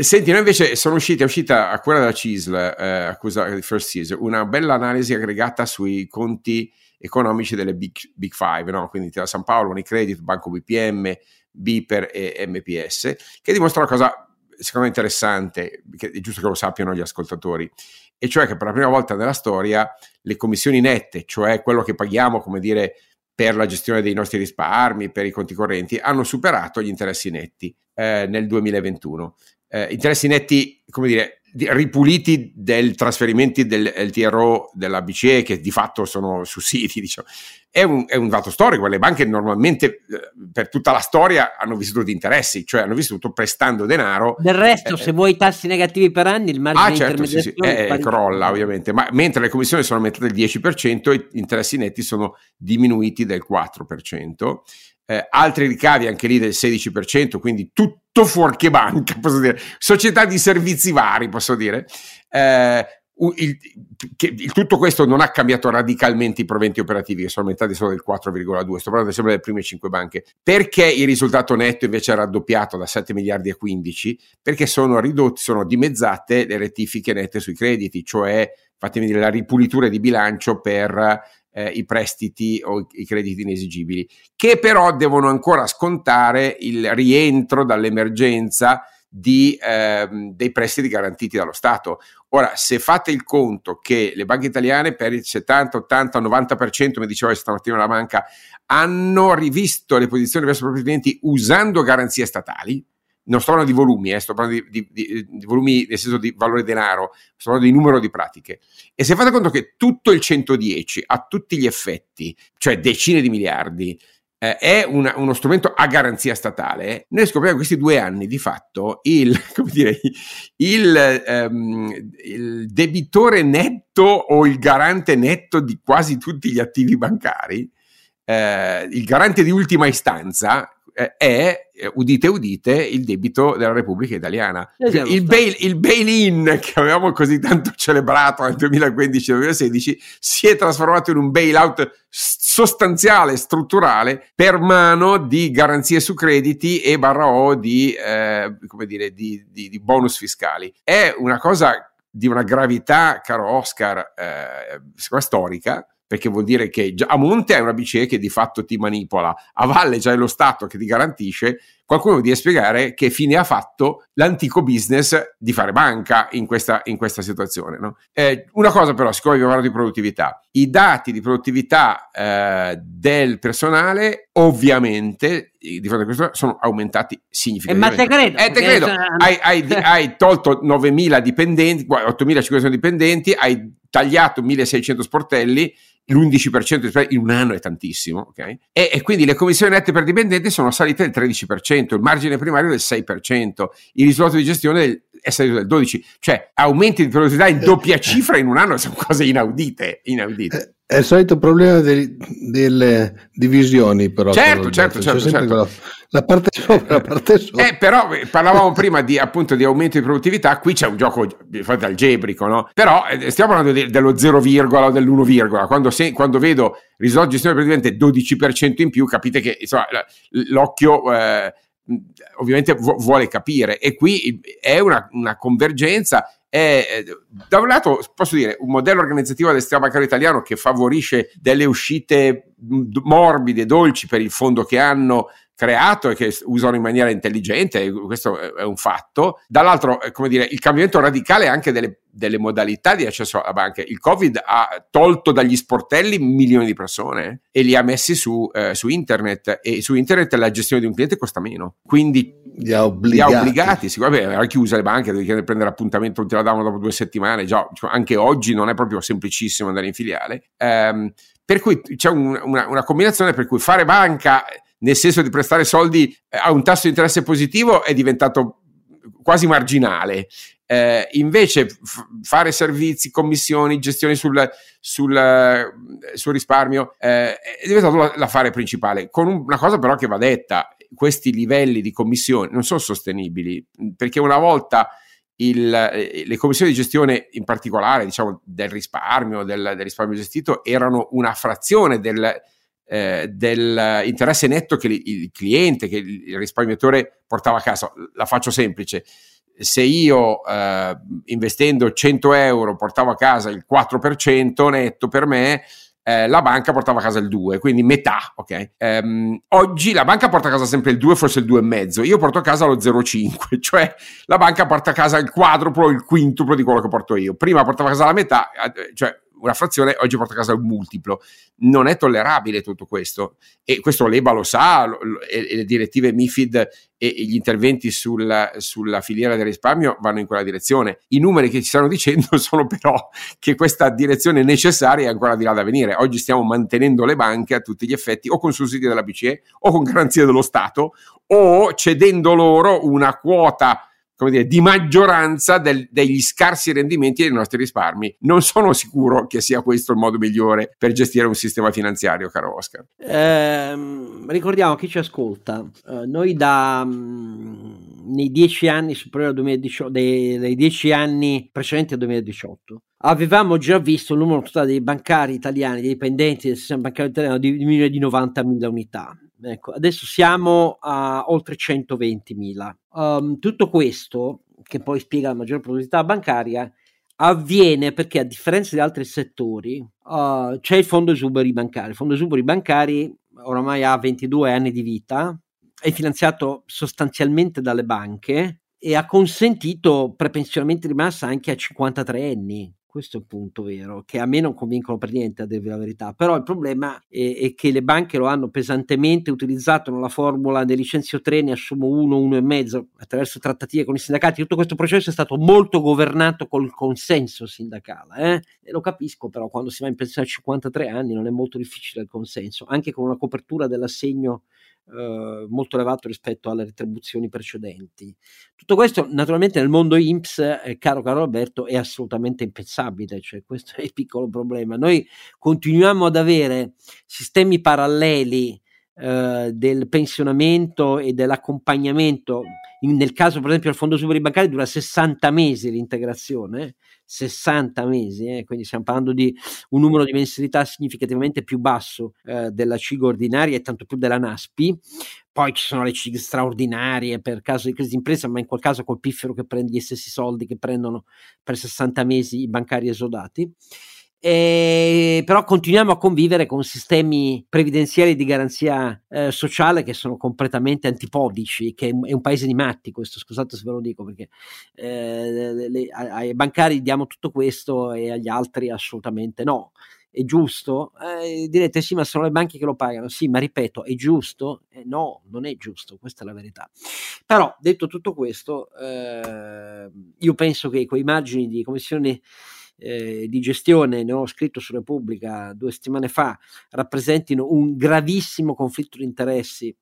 Senti, noi invece sono usciti, è uscita a quella della C I S L, eh, a cosa, First C I S L, una bella analisi aggregata sui conti economici delle Big, big Five, no? Quindi Intesa San Paolo, Unicredit, Banco B P M, Biper e M P S, che dimostra una cosa secondo me interessante, che è giusto che lo sappiano gli ascoltatori, e cioè che per la prima volta nella storia le commissioni nette, cioè quello che paghiamo, come dire, per la gestione dei nostri risparmi, per i conti correnti, hanno superato gli interessi netti eh, nel duemilaventuno. Eh, interessi netti, come dire, ripuliti del trasferimenti del L T R O della B C E, che di fatto sono sussidi, diciamo. È un, è un dato storico. Le banche normalmente per tutta la storia hanno vissuto di interessi, cioè hanno vissuto prestando denaro. Del resto eh, se vuoi tassi negativi per anni, il margine ah, di certo, intermediazione sì, sì. Eh, crolla ovviamente, ma mentre le commissioni sono aumentate del dieci per cento, gli interessi netti sono diminuiti del quattro per cento. Eh, altri ricavi anche lì del sedici per cento, quindi tutto fuorché banca, posso dire, società di servizi vari, posso dire. Eh, il, che, il, tutto questo non ha cambiato radicalmente i proventi operativi, che sono aumentati solo del quattro virgola due, sto parlando sempre delle prime cinque banche. Perché il risultato netto invece è raddoppiato da sette miliardi a quindici? Perché sono ridotti, sono dimezzate le rettifiche nette sui crediti, cioè, fatemi dire, la ripulitura di bilancio per Eh, i prestiti o i crediti inesigibili, che però devono ancora scontare il rientro dall'emergenza di, ehm, dei prestiti garantiti dallo Stato. Ora, se fate il conto che le banche italiane per il settanta, ottanta, novanta per cento, mi diceva stamattina la banca, hanno rivisto le posizioni verso i propri clienti usando garanzie statali, non sto parlando di volumi, eh, sto parlando di, di, di volumi nel senso di valore denaro, sto parlando di numero di pratiche. E se fate conto che tutto il centodieci a tutti gli effetti, cioè decine di miliardi, eh, è una, uno strumento a garanzia statale, noi scopriamo che questi due anni di fatto il, come dire, il, ehm, il debitore netto o il garante netto di quasi tutti gli attivi bancari, eh, il garante di ultima istanza, è, udite udite, il debito della Repubblica Italiana. Esatto. Il, bail, il bail-in che avevamo così tanto celebrato nel duemilaquindici duemilasedici si è trasformato in un bail-out sostanziale, strutturale, per mano di garanzie su crediti e barra o di, eh, come dire, di, di, di bonus fiscali. È una cosa di una gravità, caro Oscar, eh, storica, perché vuol dire che già a monte hai una B C E che di fatto ti manipola, a valle già è lo Stato che ti garantisce. Qualcuno deve spiegare che fine ha fatto l'antico business di fare banca in questa, in questa situazione, no? Eh, una cosa però, siccome abbiamo parlato di produttività, i dati di produttività eh, del personale ovviamente di fronte a questo sono aumentati significativamente. Eh, ma te credo. Eh, te credo. Sono... Hai, hai, hai tolto novemila dipendenti, ottomilacinquecento dipendenti, hai tagliato milleseicento sportelli, l'undici per cento in un anno è tantissimo, okay? e, e quindi le commissioni nette per dipendenti sono salite del tredici per cento, il margine primario del sei per cento, il risultato di gestione è salito del dodici per cento, cioè aumenti di produttività in doppia cifra in un anno sono cose inaudite, inaudite. È il solito problema dei, delle divisioni, però. Certo, certo, certo. certo. Quello, la parte sopra, la parte sopra. Eh, però parlavamo prima di, appunto, di aumento di produttività, qui c'è un gioco infatti algebrico, no? Però eh, stiamo parlando de, dello zero virgola o dell'uno virgola. Quando, se, quando vedo risultato di gestione praticamente dodici per cento in più, capite che insomma, l'occhio eh, ovviamente vuole capire. E qui è una, una convergenza. È, da un lato posso dire un modello organizzativo del sistema bancario italiano che favorisce delle uscite morbide, dolci per il fondo che hanno, creato e che usano in maniera intelligente, questo è un fatto. Dall'altro, come dire, il cambiamento radicale anche delle, delle modalità di accesso a banche. Il Covid ha tolto dagli sportelli milioni di persone e li ha messi su, eh, su internet, e su internet la gestione di un cliente costa meno. Quindi li ha obbligati. Li ha obbligati. Sicuramente era chiusa le banche, dovevi prendere appuntamento, non te la davano dopo due settimane. Già, anche oggi non è proprio semplicissimo andare in filiale. Ehm, per cui c'è un, una, una combinazione per cui fare banca, nel senso di prestare soldi a un tasso di interesse positivo, è diventato quasi marginale. Eh, invece f- fare servizi, commissioni, gestioni sul, sul, sul risparmio eh, è diventato l'affare principale, con una cosa però che va detta: questi livelli di commissioni non sono sostenibili, perché una volta il, le commissioni di gestione, in particolare diciamo del risparmio, del, del risparmio gestito, erano una frazione del Eh, dell'interesse netto che li, il cliente, che il risparmiatore portava a casa. La faccio semplice: se io eh, investendo cento euro portavo a casa il quattro per cento netto per me, eh, la banca portava a casa il due per cento, quindi metà, ok? Ehm, oggi la banca porta a casa sempre il due per cento, forse il due virgola cinque per cento, io porto a casa lo zero virgola cinque per cento, cioè la banca porta a casa il quadruplo, il quintuplo di quello che porto io. Prima portava a casa la metà, cioè una frazione, oggi porta a casa un multiplo. Non è tollerabile tutto questo, e questo l'E B A lo sa, lo, lo, e le direttive MiFID e, e gli interventi sulla, sulla filiera del risparmio vanno in quella direzione. I numeri che ci stanno dicendo sono però che questa direzione necessaria è ancora di là da venire. Oggi stiamo mantenendo le banche a tutti gli effetti, o con sussidi della B C E, o con garanzie dello Stato, o cedendo loro una quota, come dire, di maggioranza del, degli scarsi rendimenti dei nostri risparmi. Non sono sicuro che sia questo il modo migliore per gestire un sistema finanziario, caro Oscar. Eh, ricordiamo a chi ci ascolta, eh, noi da mh, nei dieci anni superiori al duemiladiciotto, dei, dei dieci anni precedenti al duemiladiciotto, avevamo già visto il numero totale dei bancari italiani, dei dipendenti del sistema bancario italiano, diminuire di novantamila unità. Ecco, adesso siamo a oltre centoventimila. Um, tutto questo, che poi spiega la maggiore produttività bancaria, avviene perché, a differenza di altri settori, uh, c'è il fondo esuberi bancari. Il fondo esuberi bancari oramai ha ventidue anni di vita, è finanziato sostanzialmente dalle banche e ha consentito prepensionamenti di massa anche a cinquantatré anni. Questo è il punto vero, che a me non convincono per niente, a dirvi la verità. Però il problema è, è che le banche lo hanno pesantemente utilizzato nella formula del licenzio tre, ne assumo uno, uno e mezzo, attraverso trattative con i sindacati. Tutto questo processo è stato molto governato col consenso sindacale. Eh? E lo capisco, però quando si va in pensione a cinquantatré anni non è molto difficile il consenso, anche con una copertura dell'assegno Uh, molto elevato rispetto alle retribuzioni precedenti. Tutto questo naturalmente nel mondo I N P S, eh, caro Carlo Alberto, è assolutamente impensabile, cioè questo è il piccolo problema. Noi continuiamo ad avere sistemi paralleli uh, del pensionamento e dell'accompagnamento. In, nel caso per esempio del fondo esuberi bancario dura sessanta mesi l'integrazione, sessanta mesi, eh? Quindi stiamo parlando di un numero di mensilità significativamente più basso eh, della C I G ordinaria e tanto più della NASPI. Poi ci sono le C I G straordinarie per caso di crisi d'impresa, ma in quel caso col piffero che prende gli stessi soldi che prendono per sessanta mesi i bancari esodati. E però continuiamo a convivere con sistemi previdenziali di garanzia eh, sociale che sono completamente antipodici, che è un paese di matti questo, scusate se ve lo dico, perché eh, le, ai bancari diamo tutto questo e agli altri assolutamente no. È giusto? Eh, direte sì, ma sono le banche che lo pagano. Sì, ma ripeto, è giusto? Eh, no, non è giusto, questa è la verità. Però detto tutto questo, eh, io penso che quei margini di commissioni Eh, di gestione, ne ho scritto su Repubblica due settimane fa, rappresentino un gravissimo conflitto di interessi.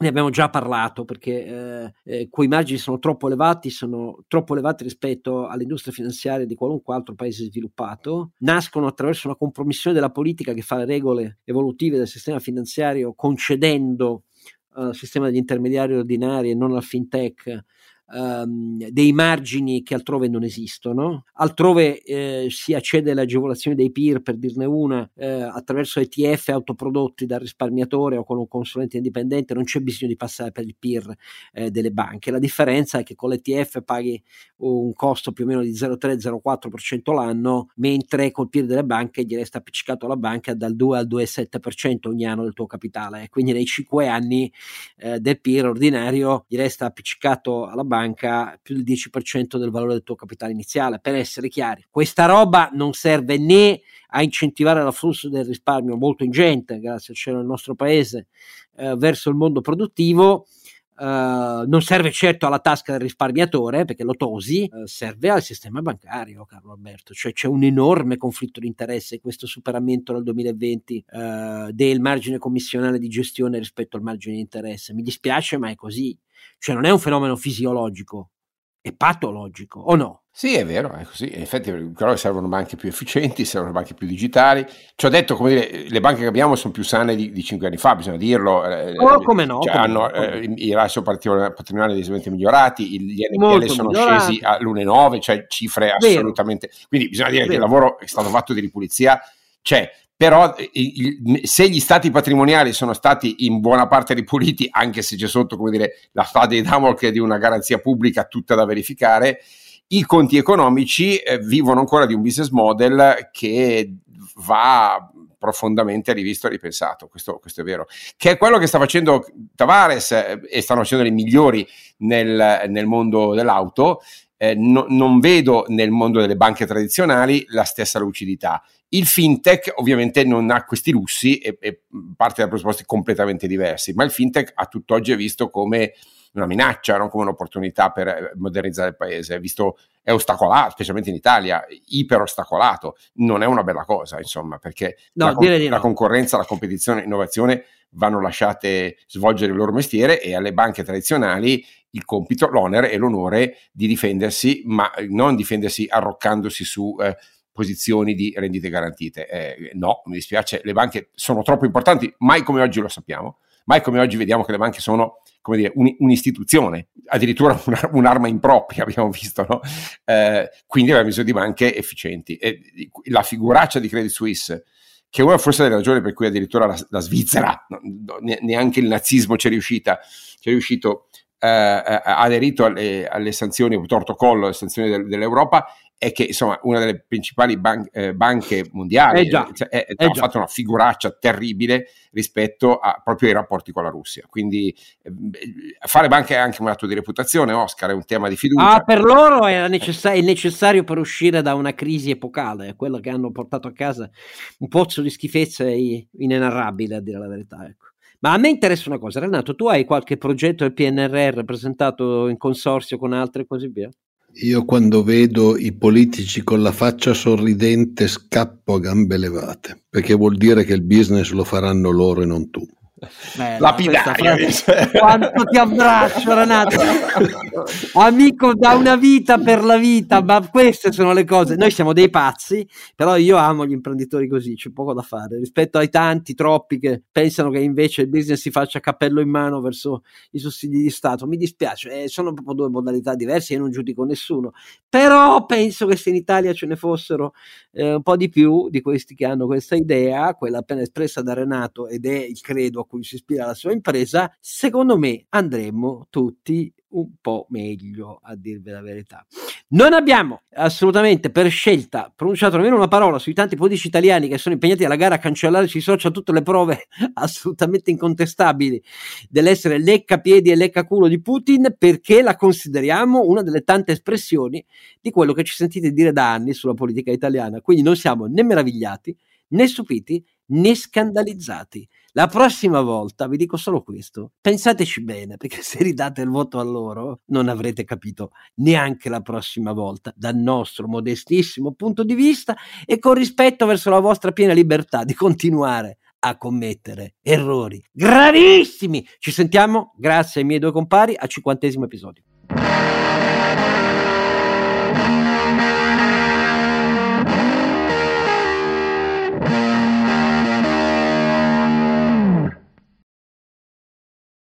Ne abbiamo già parlato, perché eh, eh, quei margini sono troppo elevati, sono troppo elevati rispetto all'industria finanziaria di qualunque altro paese sviluppato, nascono attraverso una compromissione della politica che fa le regole evolutive del sistema finanziario, concedendo al eh, sistema degli intermediari ordinari e non al fintech ehm, dei margini che altrove non esistono. Altrove eh, si accede alle agevolazioni dei P I R, per dirne una, eh, attraverso E T F autoprodotti dal risparmiatore o con un consulente indipendente, non c'è bisogno di passare per il P I R eh, delle banche. La differenza è che con l'E T F paghi un costo più o meno di zero virgola tre zero virgola quattro per cento l'anno, mentre col P I R delle banche gli resta appiccicato alla banca dal due al due virgola sette per cento ogni anno del tuo capitale. Quindi nei cinque anni eh, del P I R ordinario gli resta appiccicato alla banca più del dieci per cento del valore del tuo capitale iniziale. Per essere chiari, questa roba non serve né a incentivare l'afflusso del risparmio molto ingente, grazie al cielo, nel nostro paese eh, verso il mondo produttivo. Uh, non serve certo alla tasca del risparmiatore, perché lo tosi, uh, serve al sistema bancario, Carlo Alberto. Cioè c'è un enorme conflitto di interesse, questo superamento nel duemilaventi uh, del margine commissionale di gestione rispetto al margine di interesse. Mi dispiace, ma è così. Cioè non è un fenomeno fisiologico, è patologico, o no? Sì, è vero, è così. In effetti però servono banche più efficienti, servono banche più digitali. Ci ho detto, come dire, le banche che abbiamo sono più sane di, di cinque anni fa, bisogna dirlo. Oh, come no? Cioè, come hanno no, come... Eh, i ratio patrimoniali decisamente migliorati, gli N P L sono migliorati, scesi all'uno virgola nove, cioè cifre vero, assolutamente. Quindi bisogna dire vero, che il lavoro è stato fatto di ripulizia c'è. Però il, se gli stati patrimoniali sono stati in buona parte ripuliti, anche se c'è sotto, come dire, la spada di Damocle di una garanzia pubblica tutta da verificare, i conti economici eh, vivono ancora di un business model che va profondamente rivisto e ripensato, questo, questo è vero, che è quello che sta facendo Tavares eh, e stanno facendo le migliori nel, nel mondo dell'auto. Eh, no, non vedo nel mondo delle banche tradizionali la stessa lucidità. Il fintech ovviamente non ha questi lussi e, e parte da presupposti completamente diversi, ma il fintech a tutt'oggi è visto come una minaccia, non come un'opportunità per modernizzare il paese. È visto, è ostacolato, specialmente in Italia, iper ostacolato. Non è una bella cosa, insomma, perché no, la, con- la concorrenza, la competizione, l'innovazione vanno lasciate svolgere il loro mestiere, e alle banche tradizionali il compito, l'onere e l'onore di difendersi, ma non difendersi arroccandosi su eh, posizioni di rendite garantite. Eh, no, mi dispiace, le banche sono troppo importanti, mai come oggi lo sappiamo, mai come oggi vediamo che le banche sono, come dire, un, un'istituzione, addirittura una, un'arma impropria, abbiamo visto, no? Eh, quindi abbiamo bisogno di banche efficienti. E la figuraccia di Credit Suisse, che è una forse delle ragioni per cui addirittura la, la Svizzera, neanche il nazismo c'è riuscita, c'è riuscito, eh, ha aderito alle, alle sanzioni, o torto collo alle sanzioni del, dell'Europa, è che insomma una delle principali ban- eh, banche mondiali eh già, è, è, è ha già. fatto una figuraccia terribile rispetto a, proprio ai rapporti con la Russia. Quindi eh, fare banche è anche un atto di reputazione, Oscar, è un tema di fiducia. Ah, per loro è, necess- è necessario per uscire da una crisi epocale, quella che hanno portato a casa un pozzo di schifezze inenarrabile, a dire la verità, ecco. Ma a me interessa una cosa, Renato, tu hai qualche progetto del P N R R presentato in consorzio con altri e così via? Io quando vedo i politici con la faccia sorridente scappo a gambe levate, perché vuol dire che il business lo faranno loro e non tu. Beh, lapidario, quanto ti abbraccio, Renato, amico da una vita per la vita. Ma queste sono le cose, noi siamo dei pazzi, però io amo gli imprenditori così, c'è poco da fare rispetto ai tanti, troppi, che pensano che invece il business si faccia cappello in mano verso i sussidi di Stato. Mi dispiace, eh, sono proprio due modalità diverse, io non giudico nessuno, però penso che se in Italia ce ne fossero eh, un po' di più di questi che hanno questa idea, quella appena espressa da Renato, ed è il credo cui si ispira la sua impresa, secondo me andremmo tutti un po' meglio, a dirvi la verità. Non abbiamo assolutamente per scelta pronunciato nemmeno una parola sui tanti politici italiani che sono impegnati alla gara a cancellare sui social tutte le prove assolutamente incontestabili dell'essere leccapiedi e leccaculo di Putin, perché la consideriamo una delle tante espressioni di quello che ci sentite dire da anni sulla politica italiana. Quindi non siamo né meravigliati, né stupiti, né scandalizzati. La prossima volta vi dico solo questo: pensateci bene, perché se ridate il voto a loro non avrete capito neanche la prossima volta, dal nostro modestissimo punto di vista e con rispetto verso la vostra piena libertà di continuare a commettere errori gravissimi. Ci sentiamo, grazie ai miei due compari, al cinquantesimo episodio.